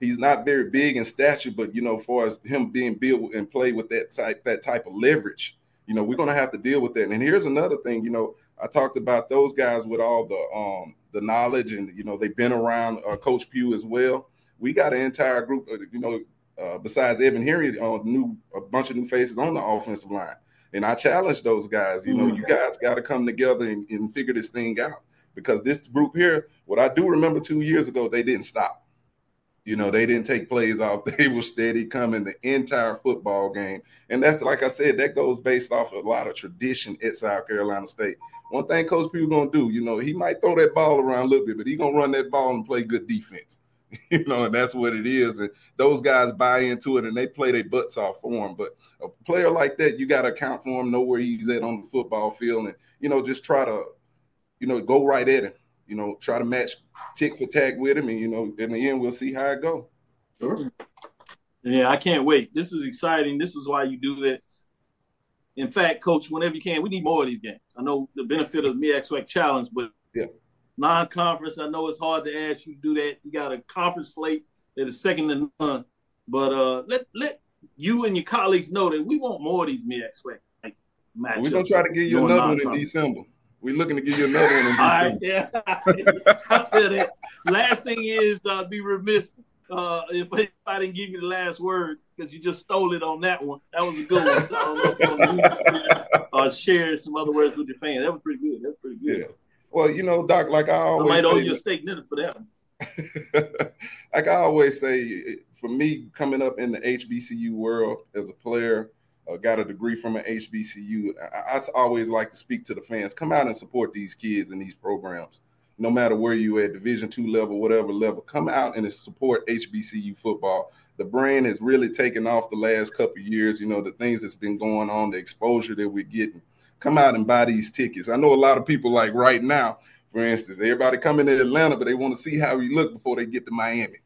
He's not very big in stature, but, you know, as far as him being built and play with that type, that type of leverage, you know, we're going to have to deal with that. And here's another thing, you know, I talked about those guys with all the um, the knowledge and, you know, they've been around uh, Coach Pugh as well. We got an entire group, of, you know, uh, besides Evan Henry, uh, new a bunch of new faces on the offensive line. And I challenge those guys, you know, mm-hmm. you guys got to come together and, and figure this thing out, because this group here, what I do remember two years ago, they didn't stop. You know, they didn't take plays off. They were steady coming the entire football game. And that's, like I said, that goes based off a lot of tradition at South Carolina State. One thing Coach Pugh going to do, you know, he might throw that ball around a little bit, but he's going to run that ball and play good defense. You know, and that's what it is. And those guys buy into it, and they play their butts off for him. But a player like that, you got to account for him, know where he's at on the football field, and, you know, just try to, you know, go right at him. You know, try to match tick for tack with him, and, you know, in the end, we'll see how it goes. Sure. Yeah, I can't wait. This is exciting. This is why you do that. In fact, Coach, whenever you can, we need more of these games. I know the benefit of the MEAC Challenge, but yeah. Non-conference, I know it's hard to ask you to do that. You got a conference slate that is second to none. But uh, let let you and your colleagues know that we want more of these MEAC like matchups. We're going to try to give you another one in December. We're looking to give you another one in December. All right, yeah. I feel that. Last thing is, uh, be remiss uh, if I didn't give you the last word, because you just stole it on that one. That was a good one. So I don't know if you uh, share some other words with your fans. That was pretty good. That was pretty good. Yeah. Well, you know, Doc, like I always I might owe you a steak dinner for that. Like I always say, for me, coming up in the H B C U world as a player, uh, got a degree from an H B C U, I, I always like to speak to the fans. Come out and support these kids in these programs, no matter where you at, Division two level, whatever level. Come out and support H B C U football. The brand has really taken off the last couple of years, you know, the things that's been going on, the exposure that we're getting. Come out and buy these tickets. I know a lot of people, like right now, for instance, everybody coming to Atlanta, but they want to see how we look before they get to Miami.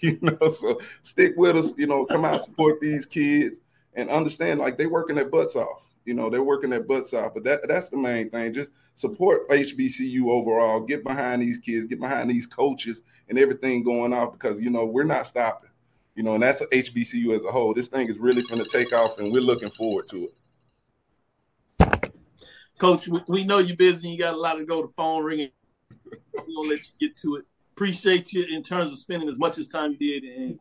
You know, so stick with us. You know, come out, support these kids, and understand, like, they're working their butts off. You know, they're working their butts off. But that that's the main thing. Just support H B C U overall. Get behind these kids. Get behind these coaches and everything going off, because, you know, we're not stopping. You know, and that's H B C U as a whole. This thing is really going to take off, and we're looking forward to it. Coach, we know you're busy. You got a lot to go. The phone ringing. We're going to let you get to it. Appreciate you in terms of spending as much as time you did and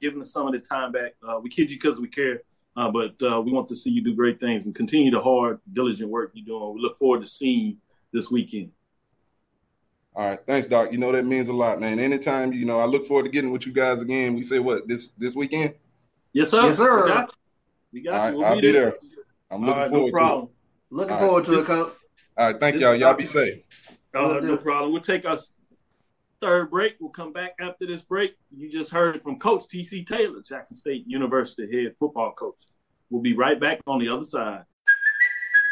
giving us some of the time back. Uh, we kid you because we care, uh, but uh, we want to see you do great things and continue the hard, diligent work you're doing. We look forward to seeing you this weekend. All right. Thanks, Doc. You know, that means a lot, man. Anytime, you know, I look forward to getting with you guys again. We say, what, this this weekend? Yes, sir. Yes, sir. We got you. We got All you. We'll right, I'll be there. there. I'm looking right, forward no problem. to it. Looking all forward right. to this, it, Coach. All right, thank y'all. Y'all be safe. Uh, no problem. We'll take our third break. We'll come back after this break. You just heard from Coach T C. Taylor, Jackson State University head football coach. We'll be right back on the other side.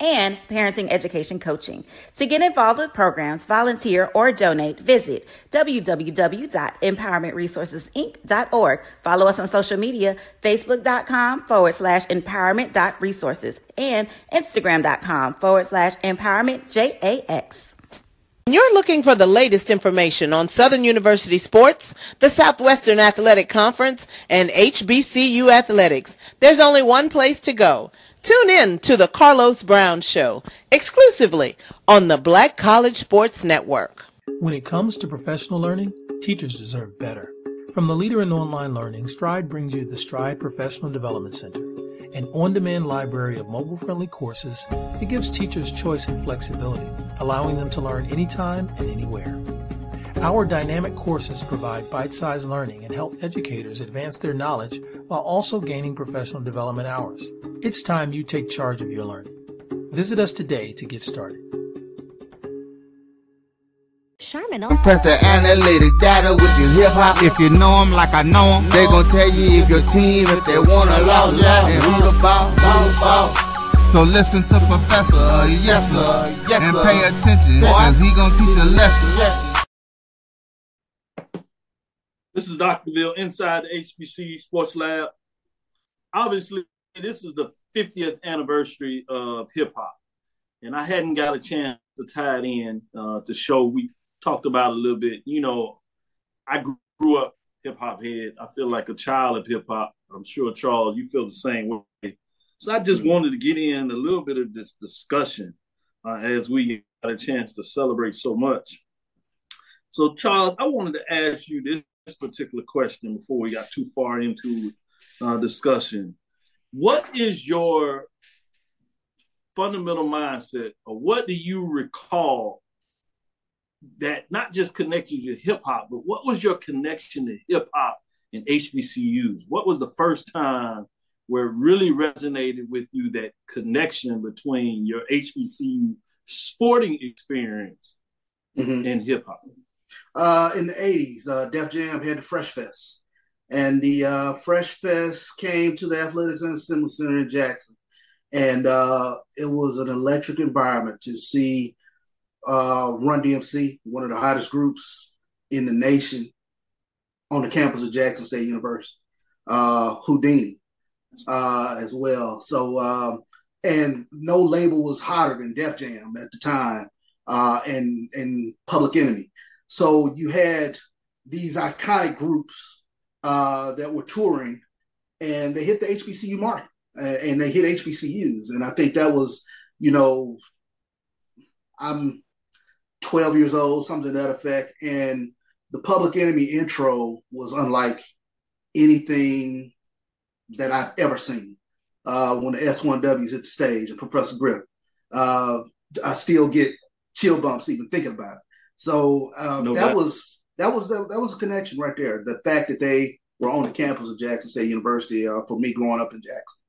and Parenting Education Coaching. To get involved with programs, volunteer, or donate, visit w w w dot empowerment resources inc dot org. Follow us on social media, facebook.com forward slash empowerment.resources and instagram.com forward slash empowermentjax. You're looking for the latest information on Southern University sports, the Southwestern Athletic Conference, and H B C U athletics. There's only one place to go. Tune in to The Carlos Brown Show, exclusively on the Black College Sports Network. When it comes to professional learning, teachers deserve better. From the leader in online learning, Stride brings you the Stride Professional Development Center, an on-demand library of mobile-friendly courses that gives teachers choice and flexibility, allowing them to learn anytime and anywhere. Our dynamic courses provide bite-sized learning and help educators advance their knowledge while also gaining professional development hours. It's time you take charge of your learning. Visit us today to get started. Compress the analytic data with your hip-hop. If you know them like I know them, they gon' tell you if your team, if they want to loud, loud, and who the ball, ball, ball. So listen to Professor, yes sir, yes, and pay attention, because he gon' teach a lesson. Yes. This is Doctor Cavil inside the H B C Sports Lab. Obviously, this is the fiftieth anniversary of hip-hop, and I hadn't got a chance to tie it in uh, to show. We talked about it a little bit. You know, I grew up hip-hop head. I feel like a child of hip-hop. I'm sure, Charles, you feel the same way. So I just wanted to get in a little bit of this discussion uh, as we got a chance to celebrate so much. So, Charles, I wanted to ask you this. This particular question before we got too far into uh, discussion. What is your fundamental mindset, or what do you recall that not just connected you to hip-hop, but what was your connection to hip-hop and H B C Us? What was the first time where it really resonated with you, that connection between your H B C U sporting experience mm-hmm. and hip-hop? Uh, in the eighties, uh, Def Jam had the Fresh Fest, and the uh, Fresh Fest came to the Athletics and Assembly Center in Jackson, and uh, it was an electric environment to see uh, Run D M C, one of the hottest groups in the nation, on the campus of Jackson State University, uh, Houdini uh, as well. So, um, and no label was hotter than Def Jam at the time, uh, and and Public Enemy. So you had these iconic groups uh, that were touring, and they hit the H B C U market, uh, and they hit H B C Us. And I think that was, you know, I'm twelve years old, something to that effect. And the Public Enemy intro was unlike anything that I've ever seen uh, when the S one Ws hit the stage and Professor Griff. Uh, I still get chill bumps even thinking about it. So um, no that, was, that was that was that was a connection right there. The fact that they were on the campus of Jackson State University uh, for me growing up in Jackson.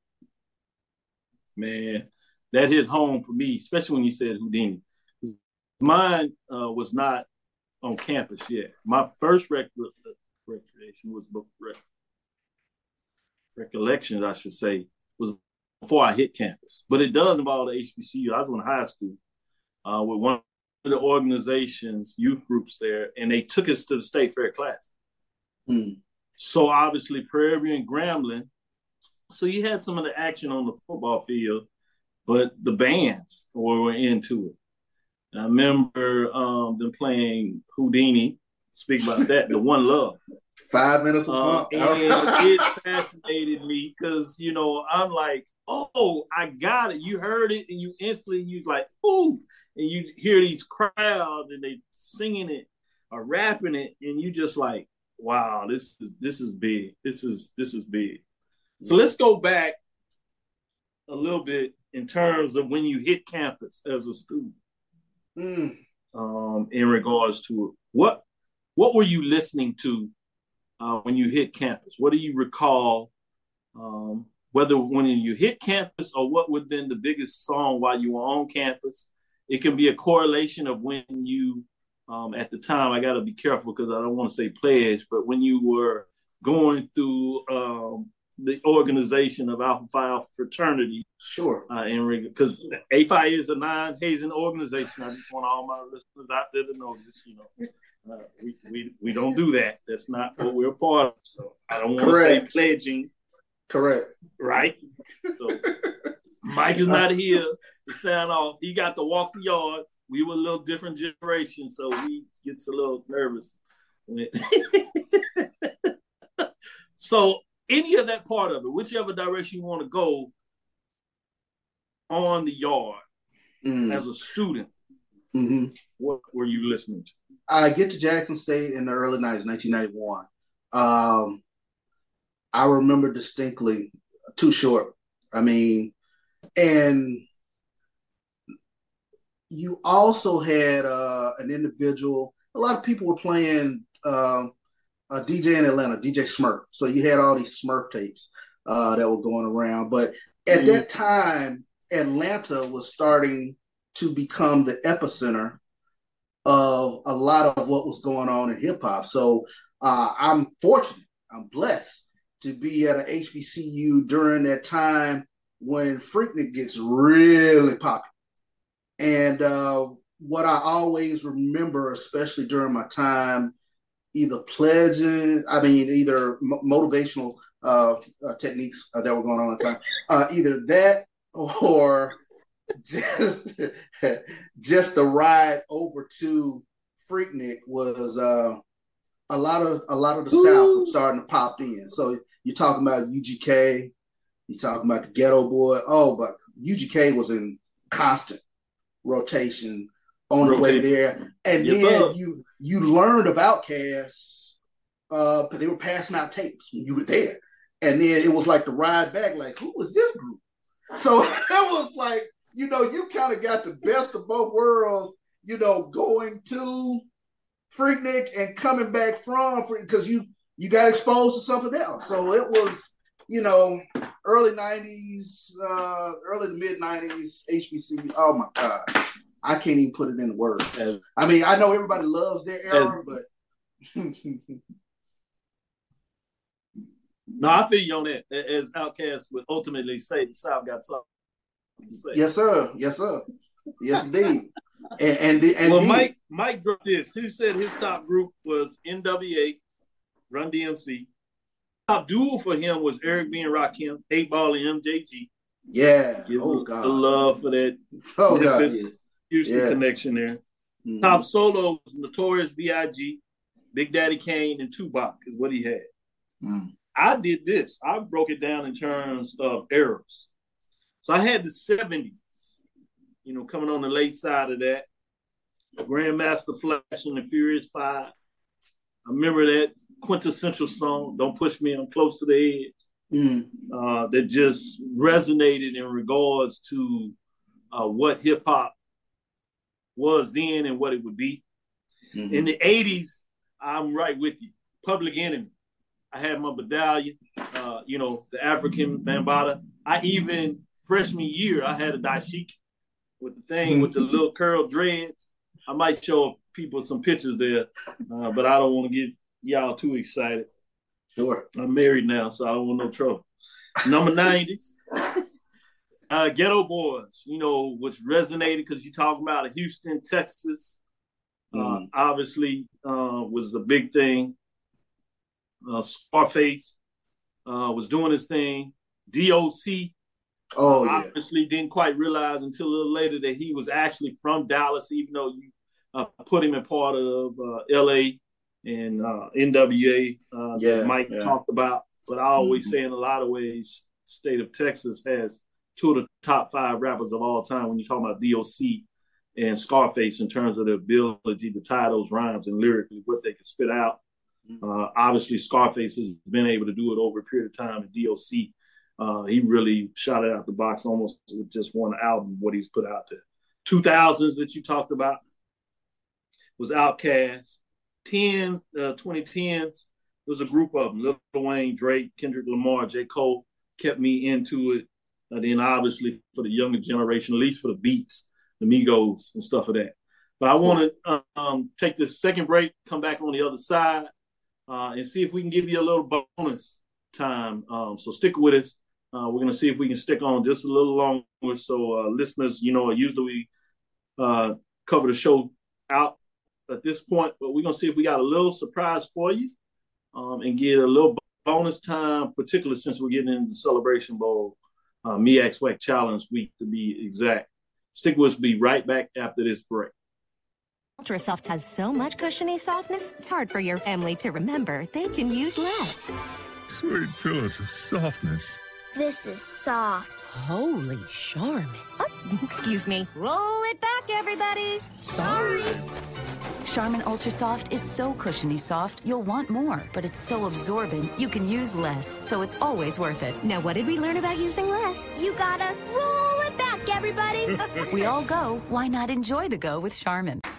Man, that hit home for me, especially when you said Houdini. Mine uh, was not on campus yet. My first rec- recollection was rec- recollection, I should say, was before I hit campus. But it does involve the H B C U. I was in high school uh, with one. the organizations, youth groups there, and they took us to the state fair class. Mm. So obviously Prairie View and Grambling. So you had some of the action on the football field, but the bands were into it. And I remember um, them playing Houdini. Speak about that, the One Love. Five minutes of um, and it fascinated me because, you know, I'm like, oh, I got it. You heard it, and you instantly, you was like, ooh. And you hear these crowds, and they singing it or rapping it, and you just like, wow, this is this is big. This is this is big. So let's go back a little bit in terms of when you hit campus as a student. Mm. Um, in regards to it, what what were you listening to uh, when you hit campus? What do you recall? Um, whether when you hit campus or what would have been the biggest song while you were on campus? It can be a correlation of when you, um, at the time, I got to be careful because I don't want to say pledge, but when you were going through um, the organization of Alpha Phi fraternity. Sure. Uh, in Because Alpha Phi is a non-hazing organization. I just want all my listeners out there to know this, you know. Uh, we, we we don't do that. That's not what we're a part of. So I don't want Correct. to say pledging. Correct. Right? So Mike is not here. The sound off. He got to walk the yard. We were a little different generation, so he gets a little nervous. So any of that part of it, whichever direction you want to go on the yard mm-hmm. as a student, mm-hmm. what were you listening to? I get to Jackson State in the early nineties, nineteen ninety-one. Um, I remember distinctly Too Short. I mean, and... You also had uh, an individual, a lot of people were playing uh, a D J in Atlanta, D J Smurf. So you had all these Smurf tapes uh, that were going around. But at mm-hmm. that time, Atlanta was starting to become the epicenter of a lot of what was going on in hip hop. So uh, I'm fortunate, I'm blessed to be at an H B C U during that time when Freaknik gets really popular. And uh, what I always remember, especially during my time, either pledging, I mean, either m- motivational uh, uh, techniques uh, that were going on at the time, uh, either that or just, just the ride over to Freaknik was uh, a lot of a lot of the Ooh. South was starting to pop in. So you're talking about U G K, you're talking about the Ghetto Boy. Oh, but U G K was in constant rotation on the way there, and yes, then sir. you you learned about Cass, uh, but they were passing out tapes when you were there, and then it was like the ride back, like who was this group? So it was like you know you kind of got the best of both worlds, you know, going to Freaknik and coming back from Freaknik because you you got exposed to something else. So it was you know early nineties, uh, early to mid nineties, H B C U. Oh my God, I can't even put it in words. As, I mean, I know everybody loves their era, as, but no, I feel you on that. As Outkast would ultimately say, the South got something to say. Yes, sir. Yes, sir. Yes, indeed. and and, the, and well, the, Mike Mike Group is. He said his top group was N W A, Run D M C. Top duel for him was Eric B and Rakim, eight Ball and M J G. Yeah, Give oh God, the love for that oh Memphis, God, yeah. Houston yeah. connection there. Mm-hmm. Top solo was Notorious B I G, Big Daddy Kane, and Tupac is what he had. Mm. I did this. I broke it down in terms of eras. So I had the seventies, you know, coming on the late side of that. Grandmaster Flash and the Furious Five. I remember that quintessential song, Don't Push Me, I'm Close to the Edge, mm. uh, that just resonated in regards to uh, what hip-hop was then and what it would be. Mm-hmm. In the eighties, I'm right with you. Public Enemy. I had my medallion, uh, you know, the African Bambata. I even, freshman year, I had a dashiki with the thing, mm-hmm. with the little curl dreads. I might show people some pictures there, uh, but I don't want to get y'all too excited. Sure. I'm married now, so I don't want no trouble. Number nineties. Uh, Ghetto Boys, you know, which resonated because you're talking about Houston, Texas, mm-hmm. uh, obviously uh, was a big thing. Uh, Scarface uh, was doing his thing. D O C oh, uh, yeah. obviously didn't quite realize until a little later that he was actually from Dallas, even though you uh, put him in part of uh, L A and uh, N W A uh, yeah, that Mike yeah. talked about. But I always mm-hmm. say in a lot of ways, state of Texas has two of the top five rappers of all time when you're talking about D O C and Scarface in terms of the ability to tie those rhymes and lyrically what they can spit out. Uh, obviously, Scarface has been able to do it over a period of time. And D O C, uh, he really shot it out the box almost with just one album, what he's put out there. two thousands that you talked about was Outkast. twenty tens, there was a group of them, Lil Wayne, Drake, Kendrick Lamar, J. Cole, kept me into it. And then obviously for the younger generation, at least for the Beats, the Migos and stuff of that. But I want to um, take this second break, come back on the other side, uh, and see if we can give you a little bonus time. Um, so stick with us. Uh, we're going to see if we can stick on just a little longer. So uh, listeners, you know, usually we uh, cover the show out at this point, but we're going to see if we got a little surprise for you um, and get a little bonus time, particularly since we're getting into the Celebration Bowl. Uh, M E A C SWAC Challenge Week, to be exact. Stick with us. Be right back after this break. UltraSoft has so much cushiony softness, it's hard for your family to remember they can use less. Sweet pillows of softness. This is soft. Holy Charmin. Oh, excuse me. Roll it back, everybody. Sorry. Charmin UltraSoft is so cushiony soft, you'll want more. But it's so absorbent, you can use less. So it's always worth it. Now, what did we learn about using less? You gotta roll it back, everybody. We all go. Why not enjoy the go with Charmin?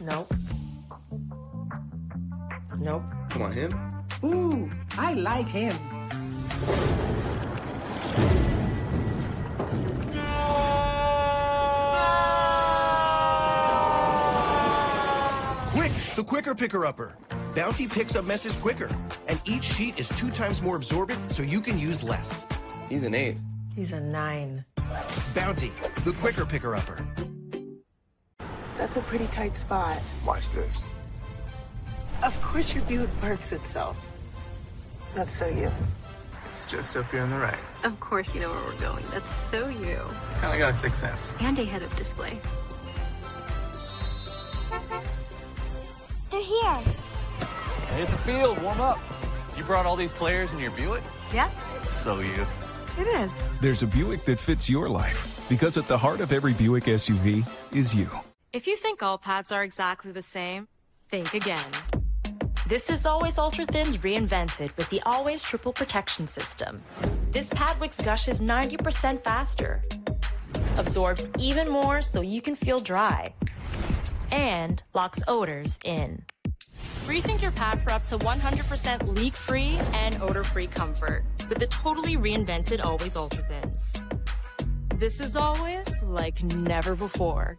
Nope. Nope. You want him? Ooh, I like him. Quick, the quicker picker-upper. Bounty picks up messes quicker, and each sheet is two times more absorbent, so you can use less. He's an eight. He's a nine. Bounty, the quicker picker-upper. That's a pretty tight spot. Watch this. Of course your Buick parks itself. That's so you. It's just up here on the right. Of course you know where we're going. That's so you. Kind of got a sixth sense. And a head-up display. They're here. Hit the field. Warm up. You brought all these players in your Buick? Yeah. So you. It is. There's a Buick that fits your life. Because at the heart of every Buick S U V is you. If you think all pads are exactly the same, think again. This is Always Ultra Thins reinvented with the Always Triple Protection System. This pad wicks gushes ninety percent faster, absorbs even more so you can feel dry, and locks odors in. Rethink your pad for up to one hundred percent leak-free and odor-free comfort with the totally reinvented Always Ultra Thins. This is always like never before.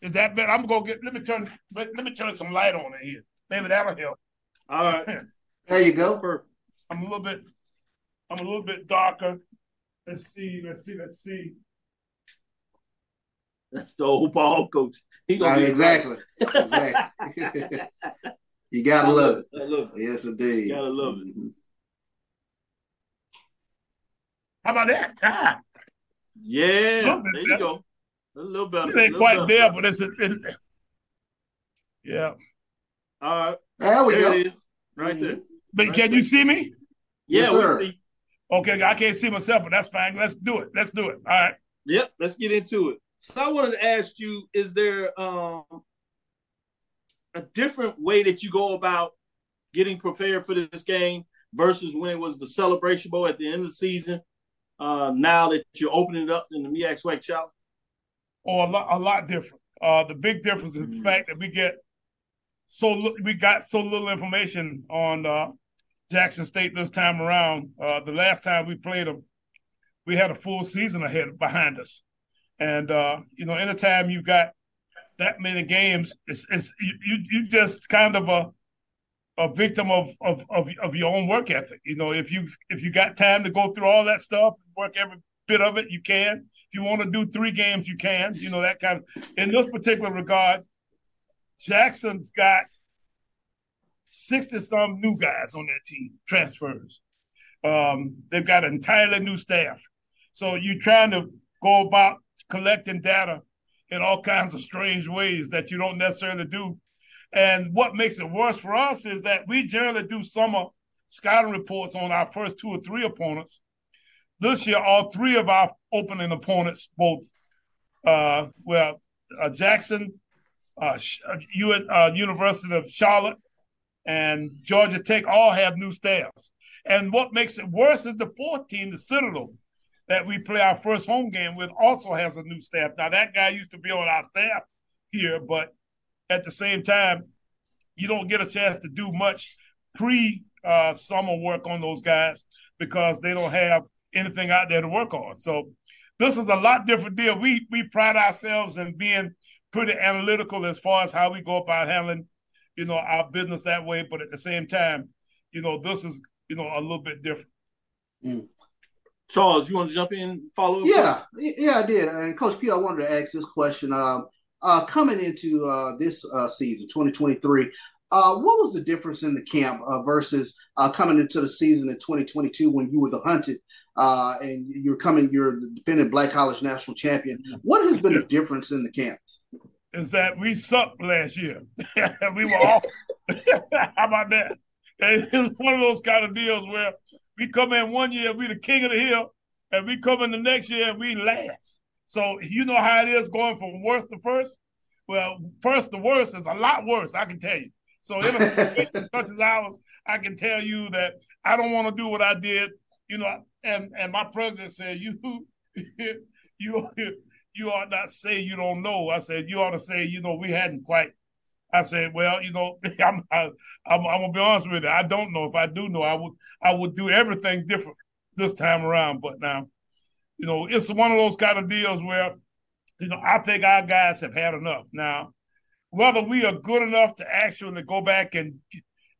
Is that better? I'm gonna get. Let me turn. Let, let me turn some light on in here. Maybe that'll help. All right. There you go. Perfect. I'm a little bit. I'm a little bit darker. Let's see. Let's see. Let's see. That's the old ball coach. He gonna be exactly. Exactly. You gotta love it. I love it. Yes, indeed. You gotta love it. Mm-hmm. How about that? Ah. Yeah, there you go. A little better. It ain't quite there, but it's a, it, yeah. All right. There we go. Right there. But can you see me? Yeah, sir. Okay, I can't see myself, but that's fine. Let's do it. Let's do it. All right. Yep, let's get into it. So I wanted to ask you, is there um, a different way that you go about getting prepared for this game versus when it was the Celebration Bowl at the end of the season? Uh, now that you're opening it up in the MEAC SWAC Challenge? or a lot, a lot different. Uh, the big difference is the fact that we get so we got so little information on uh, Jackson State this time around. Uh, the last time we played them, we had a full season ahead behind us, and uh, you know, anytime you got that many games, it's it's you you just kind of a a victim of, of of of your own work ethic. You know, if you if you got time to go through all that stuff, work every bit of it, you can. If you want to do three games, you can. You know, that kind of. In this particular regard, Jackson's got sixty some new guys on their team, transfers. Um, they've got an entirely new staff. So you're trying to go about collecting data in all kinds of strange ways that you don't necessarily do. And what makes it worse for us is that we generally do summer scouting reports on our first two or three opponents. This year, all three of our opening opponents, both uh, well, uh, Jackson, uh, U- uh, University of Charlotte, and Georgia Tech, all have new staffs. And what makes it worse is the fourth team, the Citadel, that we play our first home game with, also has a new staff. Now, that guy used to be on our staff here, but at the same time, you don't get a chance to do much pre-summer uh, work on those guys because they don't have anything out there to work on. So this is a lot different deal. We we pride ourselves in being pretty analytical as far as how we go about handling, you know, our business that way. But at the same time, you know, this is, you know, a little bit different. Mm. Charles, you want to jump in, follow up? Yeah, yeah, I did. And Coach P, I wanted to ask this question. Um, uh, coming into uh, this uh, season, twenty twenty-three, uh, what was the difference in the camp uh, versus uh, coming into the season in twenty twenty-two when you were the hunted? Uh, and you're coming, you're the defending Black College National Champion. What has been the difference in the camps? Is that we sucked last year. We were off. How about that? It's one of those kind of deals where we come in one year, we the king of the hill, and we come in the next year, and we last. So you know how it is going from worst to first? Well, first to worst is a lot worse, I can tell you. So in a situation such as ours, I can tell you that I don't want to do what I did. You know, and, and my president said, you, you, you ought not say you don't know. I said, you ought to say, you know, we hadn't quite. I said, well, you know, I'm, I, I'm, I'm going to be honest with you. I don't know. If I do know, I would, I would do everything different this time around. But now, you know, it's one of those kind of deals where, you know, I think our guys have had enough. Now, whether we are good enough to actually go back and,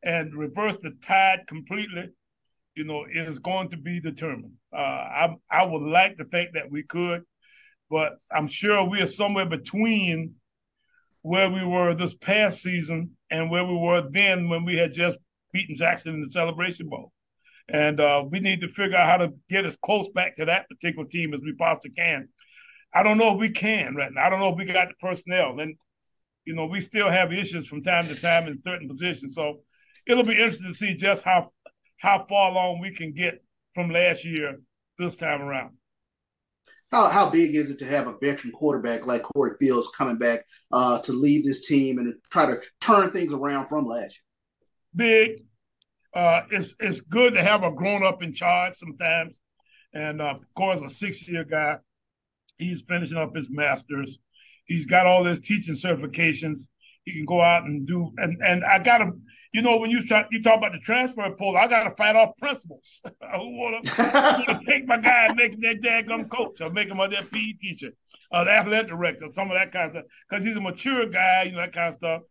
and reverse the tide completely, you know, it is going to be determined. Uh, I I would like to think that we could, but I'm sure we are somewhere between where we were this past season and where we were then when we had just beaten Jackson in the Celebration Bowl. And uh, we need to figure out how to get as close back to that particular team as we possibly can. I don't know if we can right now. I don't know if we got the personnel. And, you know, we still have issues from time to time in certain positions. So it'll be interesting to see just how – how far along we can get from last year this time around. How how big is it to have a veteran quarterback like Corey Fields coming back uh, to lead this team and try to turn things around from last year? Big. Uh, it's it's good to have a grown-up in charge sometimes. And, uh, of course, a six-year guy. He's finishing up his master's. He's got all his teaching certifications. He can go out and do – and and I got to – you know, when you talk, you talk about the transfer portal, I got to fight off principals who want to take my guy and make him their dadgum coach or make him their P E teacher or the athletic director, some of that kind of stuff, because he's a mature guy, you know, that kind of stuff.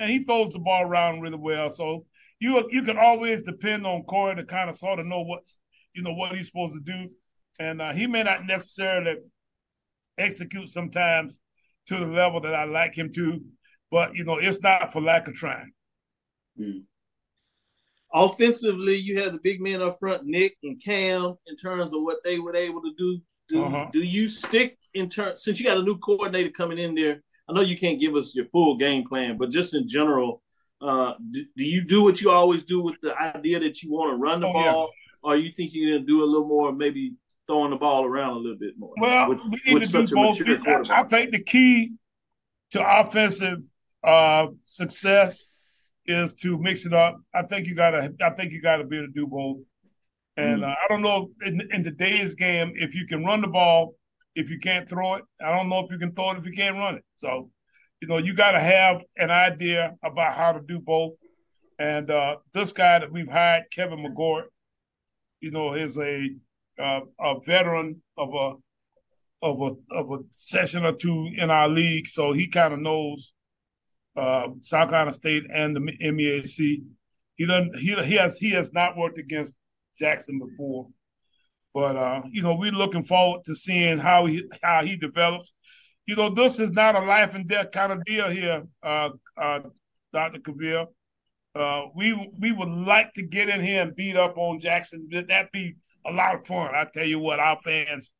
And he throws the ball around really well. So you you can always depend on Corey to kind of sort of know what's, you know, what he's supposed to do. And uh, he may not necessarily execute sometimes to the level that I like him to, but, you know, it's not for lack of trying. Hmm. Offensively, you had the big men up front, Nick and Cam, in terms of what they were able to do. Do, uh-huh. do you stick in turn since you got a new coordinator coming in there? I know you can't give us your full game plan, but just in general, uh, do, do you do what you always do with the idea that you want to run the oh, ball, yeah. or you think you're going to do a little more, maybe throwing the ball around a little bit more? Well, with, we need with to do both. I, I think the key to offensive uh, success is to mix it up. I think you gotta. I think you gotta be able to do both. And mm-hmm. uh, I don't know in, in today's game if you can run the ball if you can't throw it. I don't know if you can throw it if you can't run it. So, you know, you got to have an idea about how to do both. And uh, this guy that we've hired, Kevin McGourt, you know, is a uh, a veteran of a of a of a session or two in our league, so he kind of knows uh, South Carolina State and the M E A C. He doesn't he he has he has not worked against Jackson before, but uh, you know, we're looking forward to seeing how he how he develops. You know, this is not a life and death kind of deal here, uh, uh, Doctor Cavil. Uh, we we would like to get in here and beat up on Jackson. That'd be a lot of fun. I tell you what, our fans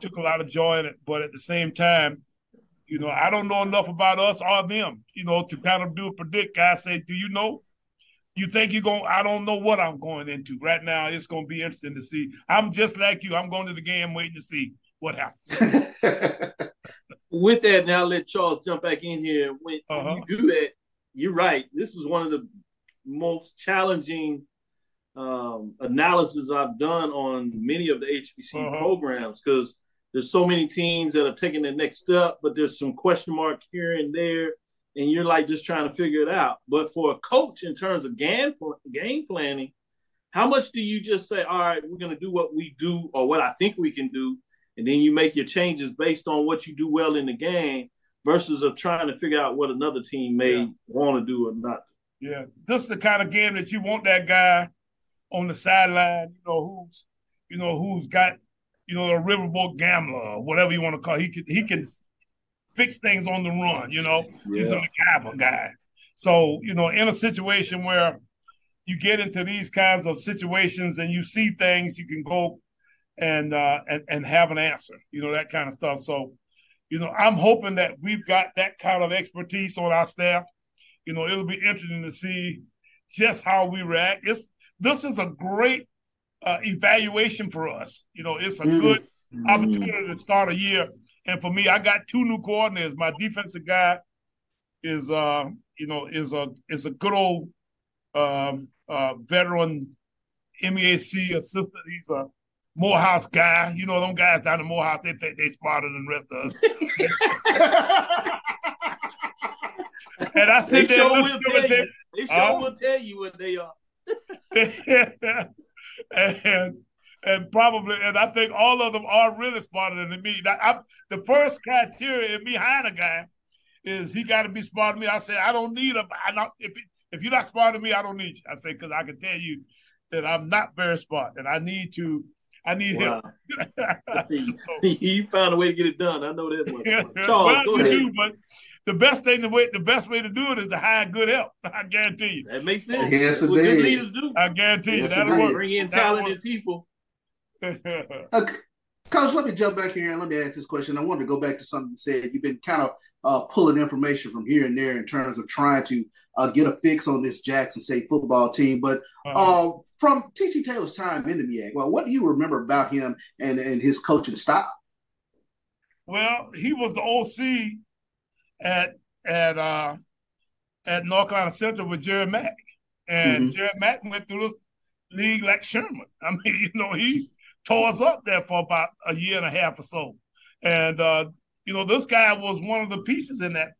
took a lot of joy in it. But at the same time, you know, I don't know enough about us or them, you know, to kind of do a predict. I say, do you know? You think you're going to – I don't know what I'm going into. Right now, it's going to be interesting to see. I'm just like you. I'm going to the game waiting to see what happens. With that, now let Charles jump back in here. When, uh-huh. when you do that, you're right. This is one of the – most challenging um, analysis I've done on many of the H B C uh-huh. programs, because there's so many teams that have taken the next step, but there's some question mark here and there, and you're like just trying to figure it out. But for a coach, in terms of game, game planning, how much do you just say, all right, we're going to do what we do or what I think we can do, and then you make your changes based on what you do well in the game versus of trying to figure out what another team may yeah. want to do or not? Yeah, this is the kind of game that you want that guy on the sideline, you know, who's, you know, who's got, you know, a riverboat gambler or whatever you want to call it. He can he can fix things on the run, you know. Yeah. He's a MacGyver guy. So, you know, in a situation where you get into these kinds of situations and you see things, you can go and uh, and and have an answer, you know, that kind of stuff. So, you know, I'm hoping that we've got that kind of expertise on our staff. You know, it'll be interesting to see just how we react. It's, this is a great uh, evaluation for us. You know, it's a good mm-hmm. opportunity to start a year. And for me, I got two new coordinators. My defensive guy is, uh, you know, is a is a good old um, uh, veteran M E A C assistant. He's a Morehouse guy. You know, them guys down in Morehouse, they think they're smarter than the rest of us. And I sit they there sure will tell you. They sure um, will tell you what they are. and, and probably, and I think all of them are really smarter than me. Now, I, the first criteria in me hiring a guy is he got to be smarter than me. I say, I don't need a, I don't, if, if you're not smarter than me, I don't need you. I say, because I can tell you that I'm not very smart and I need to, I need wow. him. You found a way to get it done. I know that much. Yeah. Charles, go ahead. You, but the best thing to wait, the best way to do it is to hire good help. I guarantee you. That makes sense. Yes, it did. I guarantee yes, you that'll indeed. work. Bring in talented people. Okay. Coach, let me jump back here and let me ask this question. I wanted to go back to something you said. You've been kind of uh, pulling information from here and there in terms of trying to uh, get a fix on this Jackson State football team. But uh, from T C. Taylor's time in the MEAC, well, what do you remember about him and, and his coaching style? Well, he was the O C at at uh, at North Carolina Central with Jerry Mack, and mm-hmm. Jerry Mack went through this league like Sherman. I mean, you know, he tore us up there for about a year and a half or so. And, uh, you know, this guy was one of the pieces in that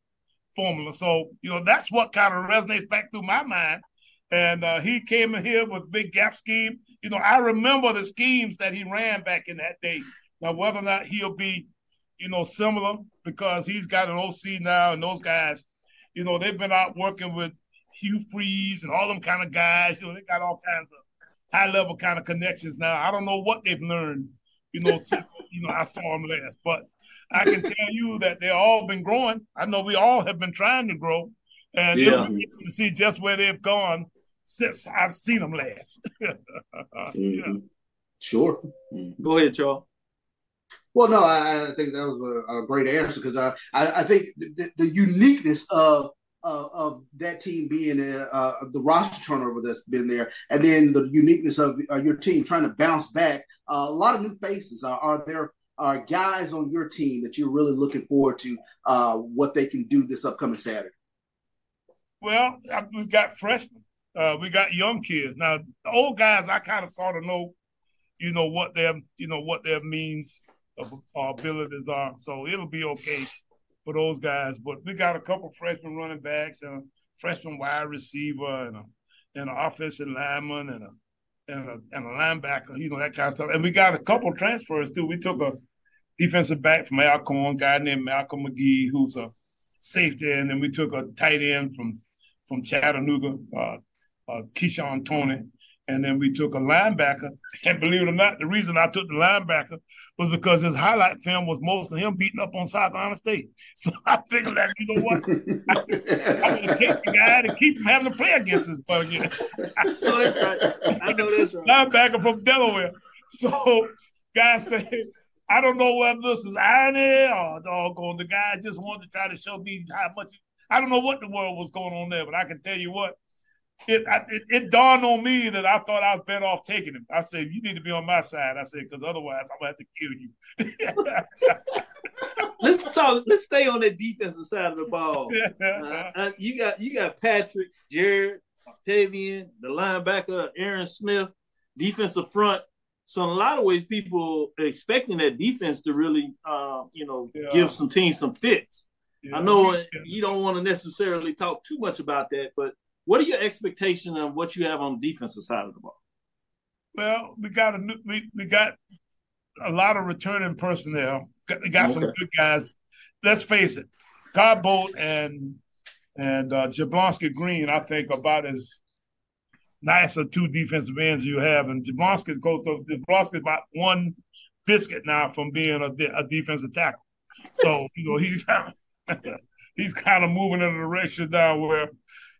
formula. So, you know, that's what kind of resonates back through my mind. And uh, he came in here with big gap scheme. You know, I remember the schemes that he ran back in that day. Now, whether or not he'll be, you know, similar, because he's got an O C now, and those guys, you know, they've been out working with Hugh Freeze and all them kind of guys. You know, they got all kinds of high-level kind of connections now. I don't know what they've learned, you know, since, you know, I saw them last. But I can tell you that they've all been growing. I know we all have been trying to grow. And yeah. it'll be interesting to see just where they've gone since I've seen them last. yeah. Sure. Go ahead, Charles. Well, no, I, I think that was a, a great answer, because I, I, I think the, the uniqueness of Uh, of that team being uh, uh, the roster turnover that's been there, and then the uniqueness of uh, your team trying to bounce back. Uh, a lot of new faces. Uh, are there are guys on your team that you're really looking forward to uh, what they can do this upcoming Saturday? Well, we've got freshmen. Uh, we got young kids. Now, the old guys, I kind of sort of know, you know, what their, you know, what their means of our abilities are. So it'll be okay for those guys. But we got a couple freshman running backs and a freshman wide receiver and a and an offensive lineman and a and a and a linebacker, you know, that kind of stuff. And we got a couple transfers too. We took a defensive back from Alcorn, guy named Malcolm McGee, who's a safety, and then we took a tight end from from Chattanooga, uh, uh, Keyshawn Toney, and then we took a linebacker. And believe it or not, the reason I took the linebacker was because his highlight film was mostly him beating up on South Carolina State. So I figured that, you know what, I, I'm going to take the guy to keep from having to play against this butt again. I know that's right. I know that's right. Linebacker from Delaware. So guys say, I don't know whether this is irony or doggone. The guy just wanted to try to show me how much. I don't know what the world was going on there, but I can tell you what. It, I, it, it dawned on me that I thought I was better off taking him. I said, you need to be on my side. I said, because otherwise I'm going to have to kill you. let's talk. Let's stay on that defensive side of the ball. Yeah. Uh, you got you got Patrick, Jared, Octavian, the linebacker, Aaron Smith, defensive front. So in a lot of ways, people are expecting that defense to really, uh, you know, yeah. give some teams some fits. Yeah. I know yeah. you don't want to necessarily talk too much about that, but what are your expectations of what you have on the defensive side of the ball? Well, we got a new, we, we got a lot of returning personnel. Got, we got okay. some good guys. Let's face it, Godbolt and and uh, Jablonski Green, I think, about as nice of two defensive ends you have, and Jablonski's goes to Jablonski's about one biscuit now from being a, de- a defensive tackle. So you know he's kind of, he's kind of moving in a direction now where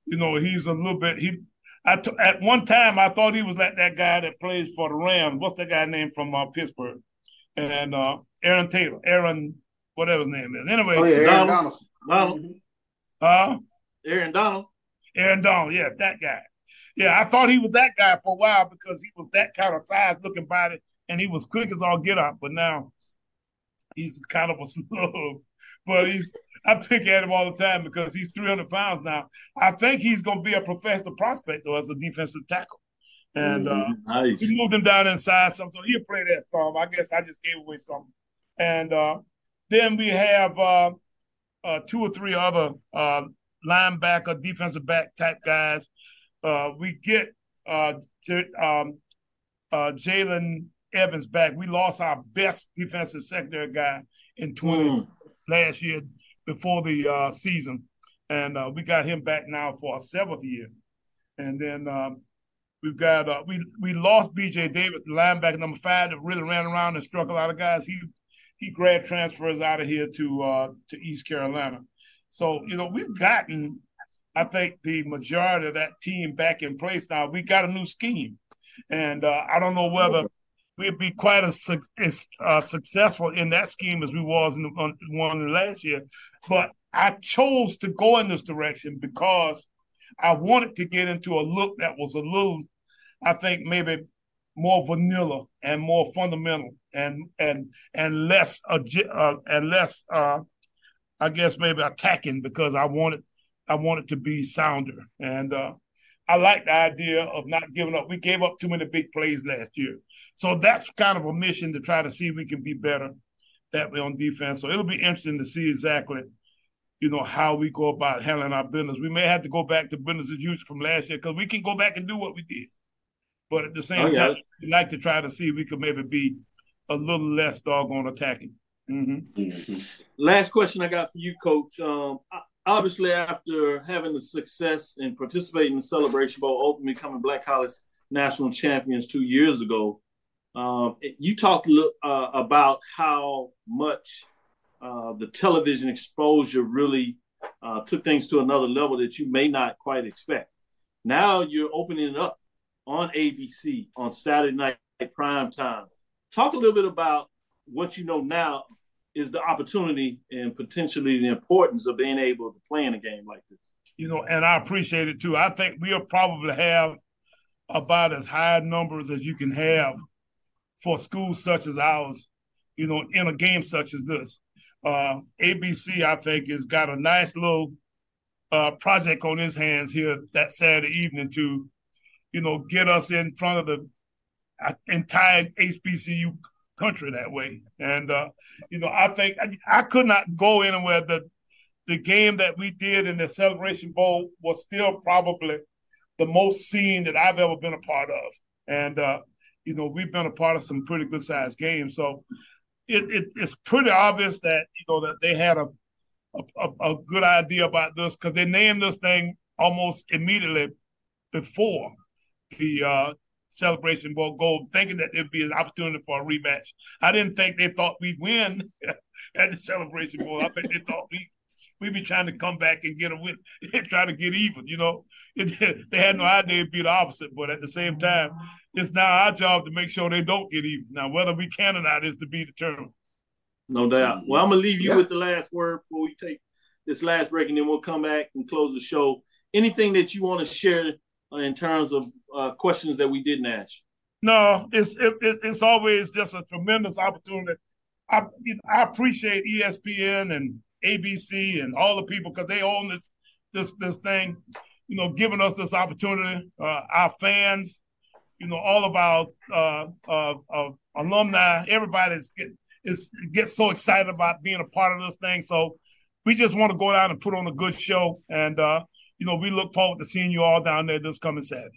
you know he's a little bit. He I t- at one time I thought he was like that guy that plays for the Rams. What's that guy named from uh, Pittsburgh? And uh, Aaron Taylor, Aaron whatever his name is. Anyway, oh, yeah, Aaron Donald, Donald, huh? Aaron Donald, Aaron Donald. Yeah, that guy. Yeah, I thought he was that guy for a while because he was that kind of size-looking body, and he was quick as all get out. But now he's kind of a slug. But he's I pick at him all the time because he's three hundred pounds now. I think he's going to be a professional prospect, though, as a defensive tackle. And mm, uh, nice. We moved him down inside some, so he'll play that some. I guess I just gave away something. And uh, then we have uh, uh, two or three other uh, linebacker, defensive back type guys. Uh, we get uh, J- um, uh, Jalen Evans back. We lost our best defensive secondary guy in twenty mm. last year before the uh, season, and uh, we got him back now for our seventh year. And then um, we've got uh, we we lost B J Davis, the linebacker number five, that really ran around and struck a lot of guys. He he grabbed transfers out of here to uh, to East Carolina. So you know we've gotten. I think the majority of that team back in place now. We got a new scheme, and uh, I don't know whether we'd be quite as, su- as uh, successful in that scheme as we was in the one last year. But I chose to go in this direction because I wanted to get into a look that was a little, I think, maybe more vanilla and more fundamental, and and and less uh, and less, uh, I guess, maybe attacking because I wanted. I want it to be sounder. And uh, I like the idea of not giving up. We gave up too many big plays last year. So that's kind of a mission to try to see if we can be better that way on defense. So it'll be interesting to see exactly, you know, how we go about handling our business. We may have to go back to business as usual from last year because we can go back and do what we did. But at the same oh, yeah. time, we like to try to see if we can maybe be a little less doggone attacking. Mm-hmm. Mm-hmm. Last question I got for you, Coach. Um, I- Obviously, after having the success and participating in the Celebration Bowl, ultimately becoming Black College National Champions two years ago, uh, you talked uh, about how much uh, the television exposure really uh, took things to another level that you may not quite expect. Now you're opening it up on A B C, on Saturday night primetime. Talk a little bit about what you know now is the opportunity and potentially the importance of being able to play in a game like this. You know, and I appreciate it too. I think we'll probably have about as high numbers as you can have for schools such as ours, you know, in a game such as this. Uh, A B C, I think, has got a nice little uh, project on his hands here that Saturday evening to, you know, get us in front of the entire H B C U country that way. And, uh, you know, I think I, I could not go anywhere. The, the game that we did in the Celebration Bowl was still probably the most seen that I've ever been a part of. And, uh, you know, we've been a part of some pretty good-sized games. So it, it, it's pretty obvious that, you know, that they had a, a, a good idea about this, because they named this thing almost immediately before the uh, Celebration Bowl Gold, thinking that there'd be an opportunity for a rematch. I didn't think they thought we'd win at the Celebration Bowl. I think they thought we, we'd be trying to come back and get a win, try to get even, you know. It, they had no idea it'd be the opposite, but at the same time, it's now our job to make sure they don't get even. Now, whether we can or not is to be determined. No doubt. Well, I'm going to leave you yeah. with the last word before we take this last break, and then we'll come back and close the show. Anything that you want to share in terms of uh, questions that we didn't ask? No, it's it, it's always just a tremendous opportunity. I I appreciate E S P N and A B C and all the people, because they own this this this thing, you know, giving us this opportunity. Uh, our fans, you know, all of our uh, uh, uh, alumni, everybody's get is gets so excited about being a part of this thing. So we just want to go down and put on a good show, and uh, you know, we look forward to seeing you all down there this coming Saturday.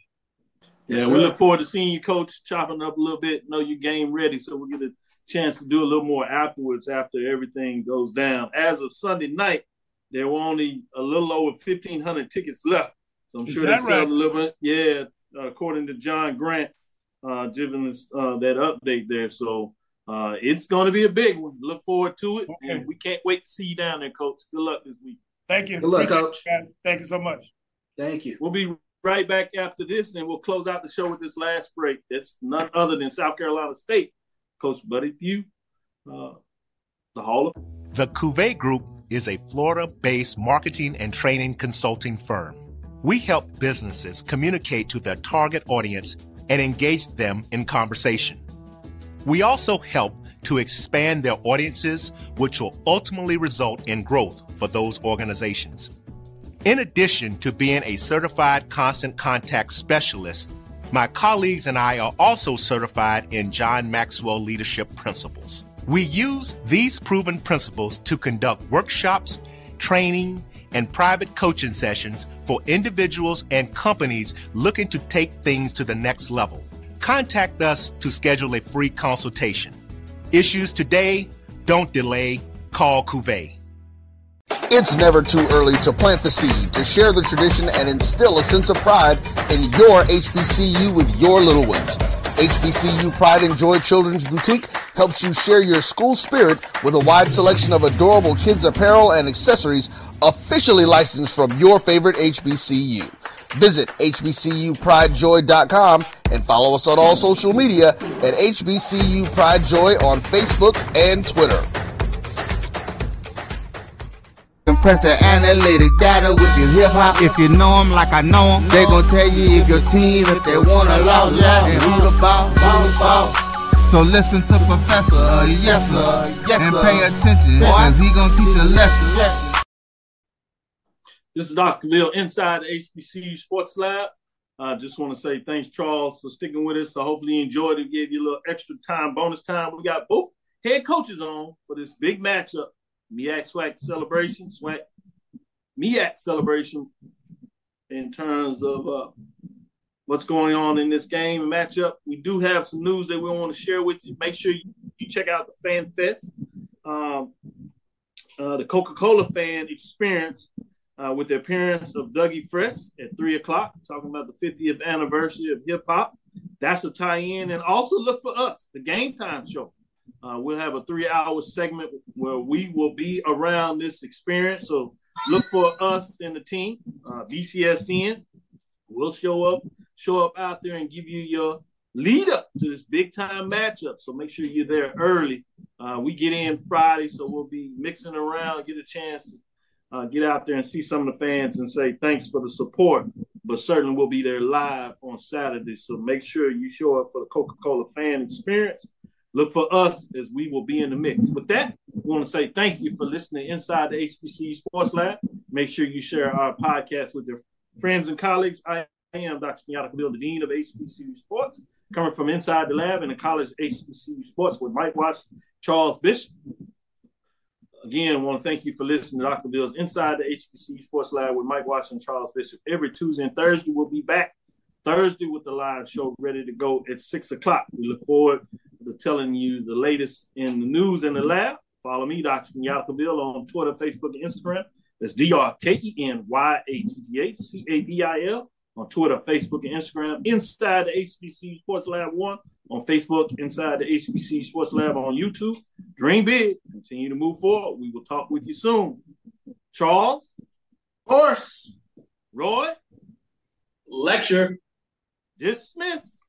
Yeah, we look forward to seeing you, Coach, chopping up a little bit. Know you're game ready, so we'll get a chance to do a little more afterwards after everything goes down. As of Sunday night, there were only a little over fifteen hundred tickets left. So I'm Is sure they sold right? a little bit. Yeah, uh, according to John Grant, uh, giving us uh, that update there. So uh, it's going to be a big one. Look forward to it. Okay. And we can't wait to see you down there, Coach. Good luck this week. Thank you. Good luck, Coach. Thank you so much. Thank you. We'll be right back after this, and we'll close out the show with this last break. That's none other than South Carolina State Coach Buddy Pough, uh, the Hall of Fame. The Cuvée Group is a Florida-based marketing and training consulting firm. We help businesses communicate to their target audience and engage them in conversation. We also help to expand their audiences, which will ultimately result in growth for those organizations. In addition to being a certified constant contact specialist, my colleagues and I are also certified in John Maxwell Leadership Principles. We use these proven principles to conduct workshops, training, and private coaching sessions for individuals and companies looking to take things to the next level. Contact us to schedule a free consultation. Issues today, don't delay, call Cuvée. It's never too early to plant the seed, to share the tradition, and instill a sense of pride in your H B C U with your little ones. H B C U Pride and Joy Children's Boutique helps you share your school spirit with a wide selection of adorable kids' apparel and accessories officially licensed from your favorite H B C U. Visit H B C U pride joy dot com and follow us on all social media at H B C U Pride Joy on Facebook and Twitter. Compress the analytic data with your hip-hop. If you know them like I know them, they gon' tell you if your team, if they want to loud, loud, and who the ball, ball, ball. So listen to Professor, uh, yes sir, yes, and pay attention, because he gon' teach a lesson. Yes. This is Doctor Cavil inside the H B C U Sports Lab. I uh, just want to say thanks, Charles, for sticking with us. So hopefully you enjoyed it. We gave you a little extra time, bonus time. We got both head coaches on for this big matchup. MEAC SWAC celebration, SWAC MEAC celebration in terms of uh, what's going on in this game and matchup. We do have some news that we want to share with you. Make sure you, you check out the Fan Fest, um, uh, the Coca-Cola fan experience uh, with the appearance of Doug E. Fresh at three o'clock, talking about the fiftieth anniversary of hip-hop. That's a tie-in. And also look for us, the Game Time Show. Uh, we'll have a three-hour segment where we will be around this experience. So look for us and the team, uh, B C S N. We'll show up, show up out there and give you your lead up to this big-time matchup. So make sure you're there early. Uh, we get in Friday, so we'll be mixing around, get a chance to uh, get out there and see some of the fans and say thanks for the support. But certainly we'll be there live on Saturday. So make sure you show up for the Coca-Cola fan experience. Look for us as we will be in the mix. With that, we want to say thank you for listening inside the H B C U Sports Lab. Make sure you share our podcast with your friends and colleagues. I am Doctor Kenyatta Cavil, the Dean of H B C U Sports. coming from inside the lab and the college H B C U sports with Mike Washington, Charles Bishop. Again, I want to thank you for listening to Doctor Bill's Inside the H B C U Sports Lab with Mike Washington and Charles Bishop. Every Tuesday and Thursday, we'll be back Thursday with the live show ready to go at six o'clock. We look forward to telling you the latest in the news in the lab. Follow me, Doctor Kenyatta Cavil, on Twitter, Facebook, and Instagram. That's D R K E N Y A T T H C A V I L on Twitter, Facebook, and Instagram. Inside the H B C U Sports Lab one on Facebook, Inside the H B C U Sports Lab on YouTube. Dream big. Continue to move forward. We will talk with you soon. Charles. Course. Roy. Lecture. Dismiss.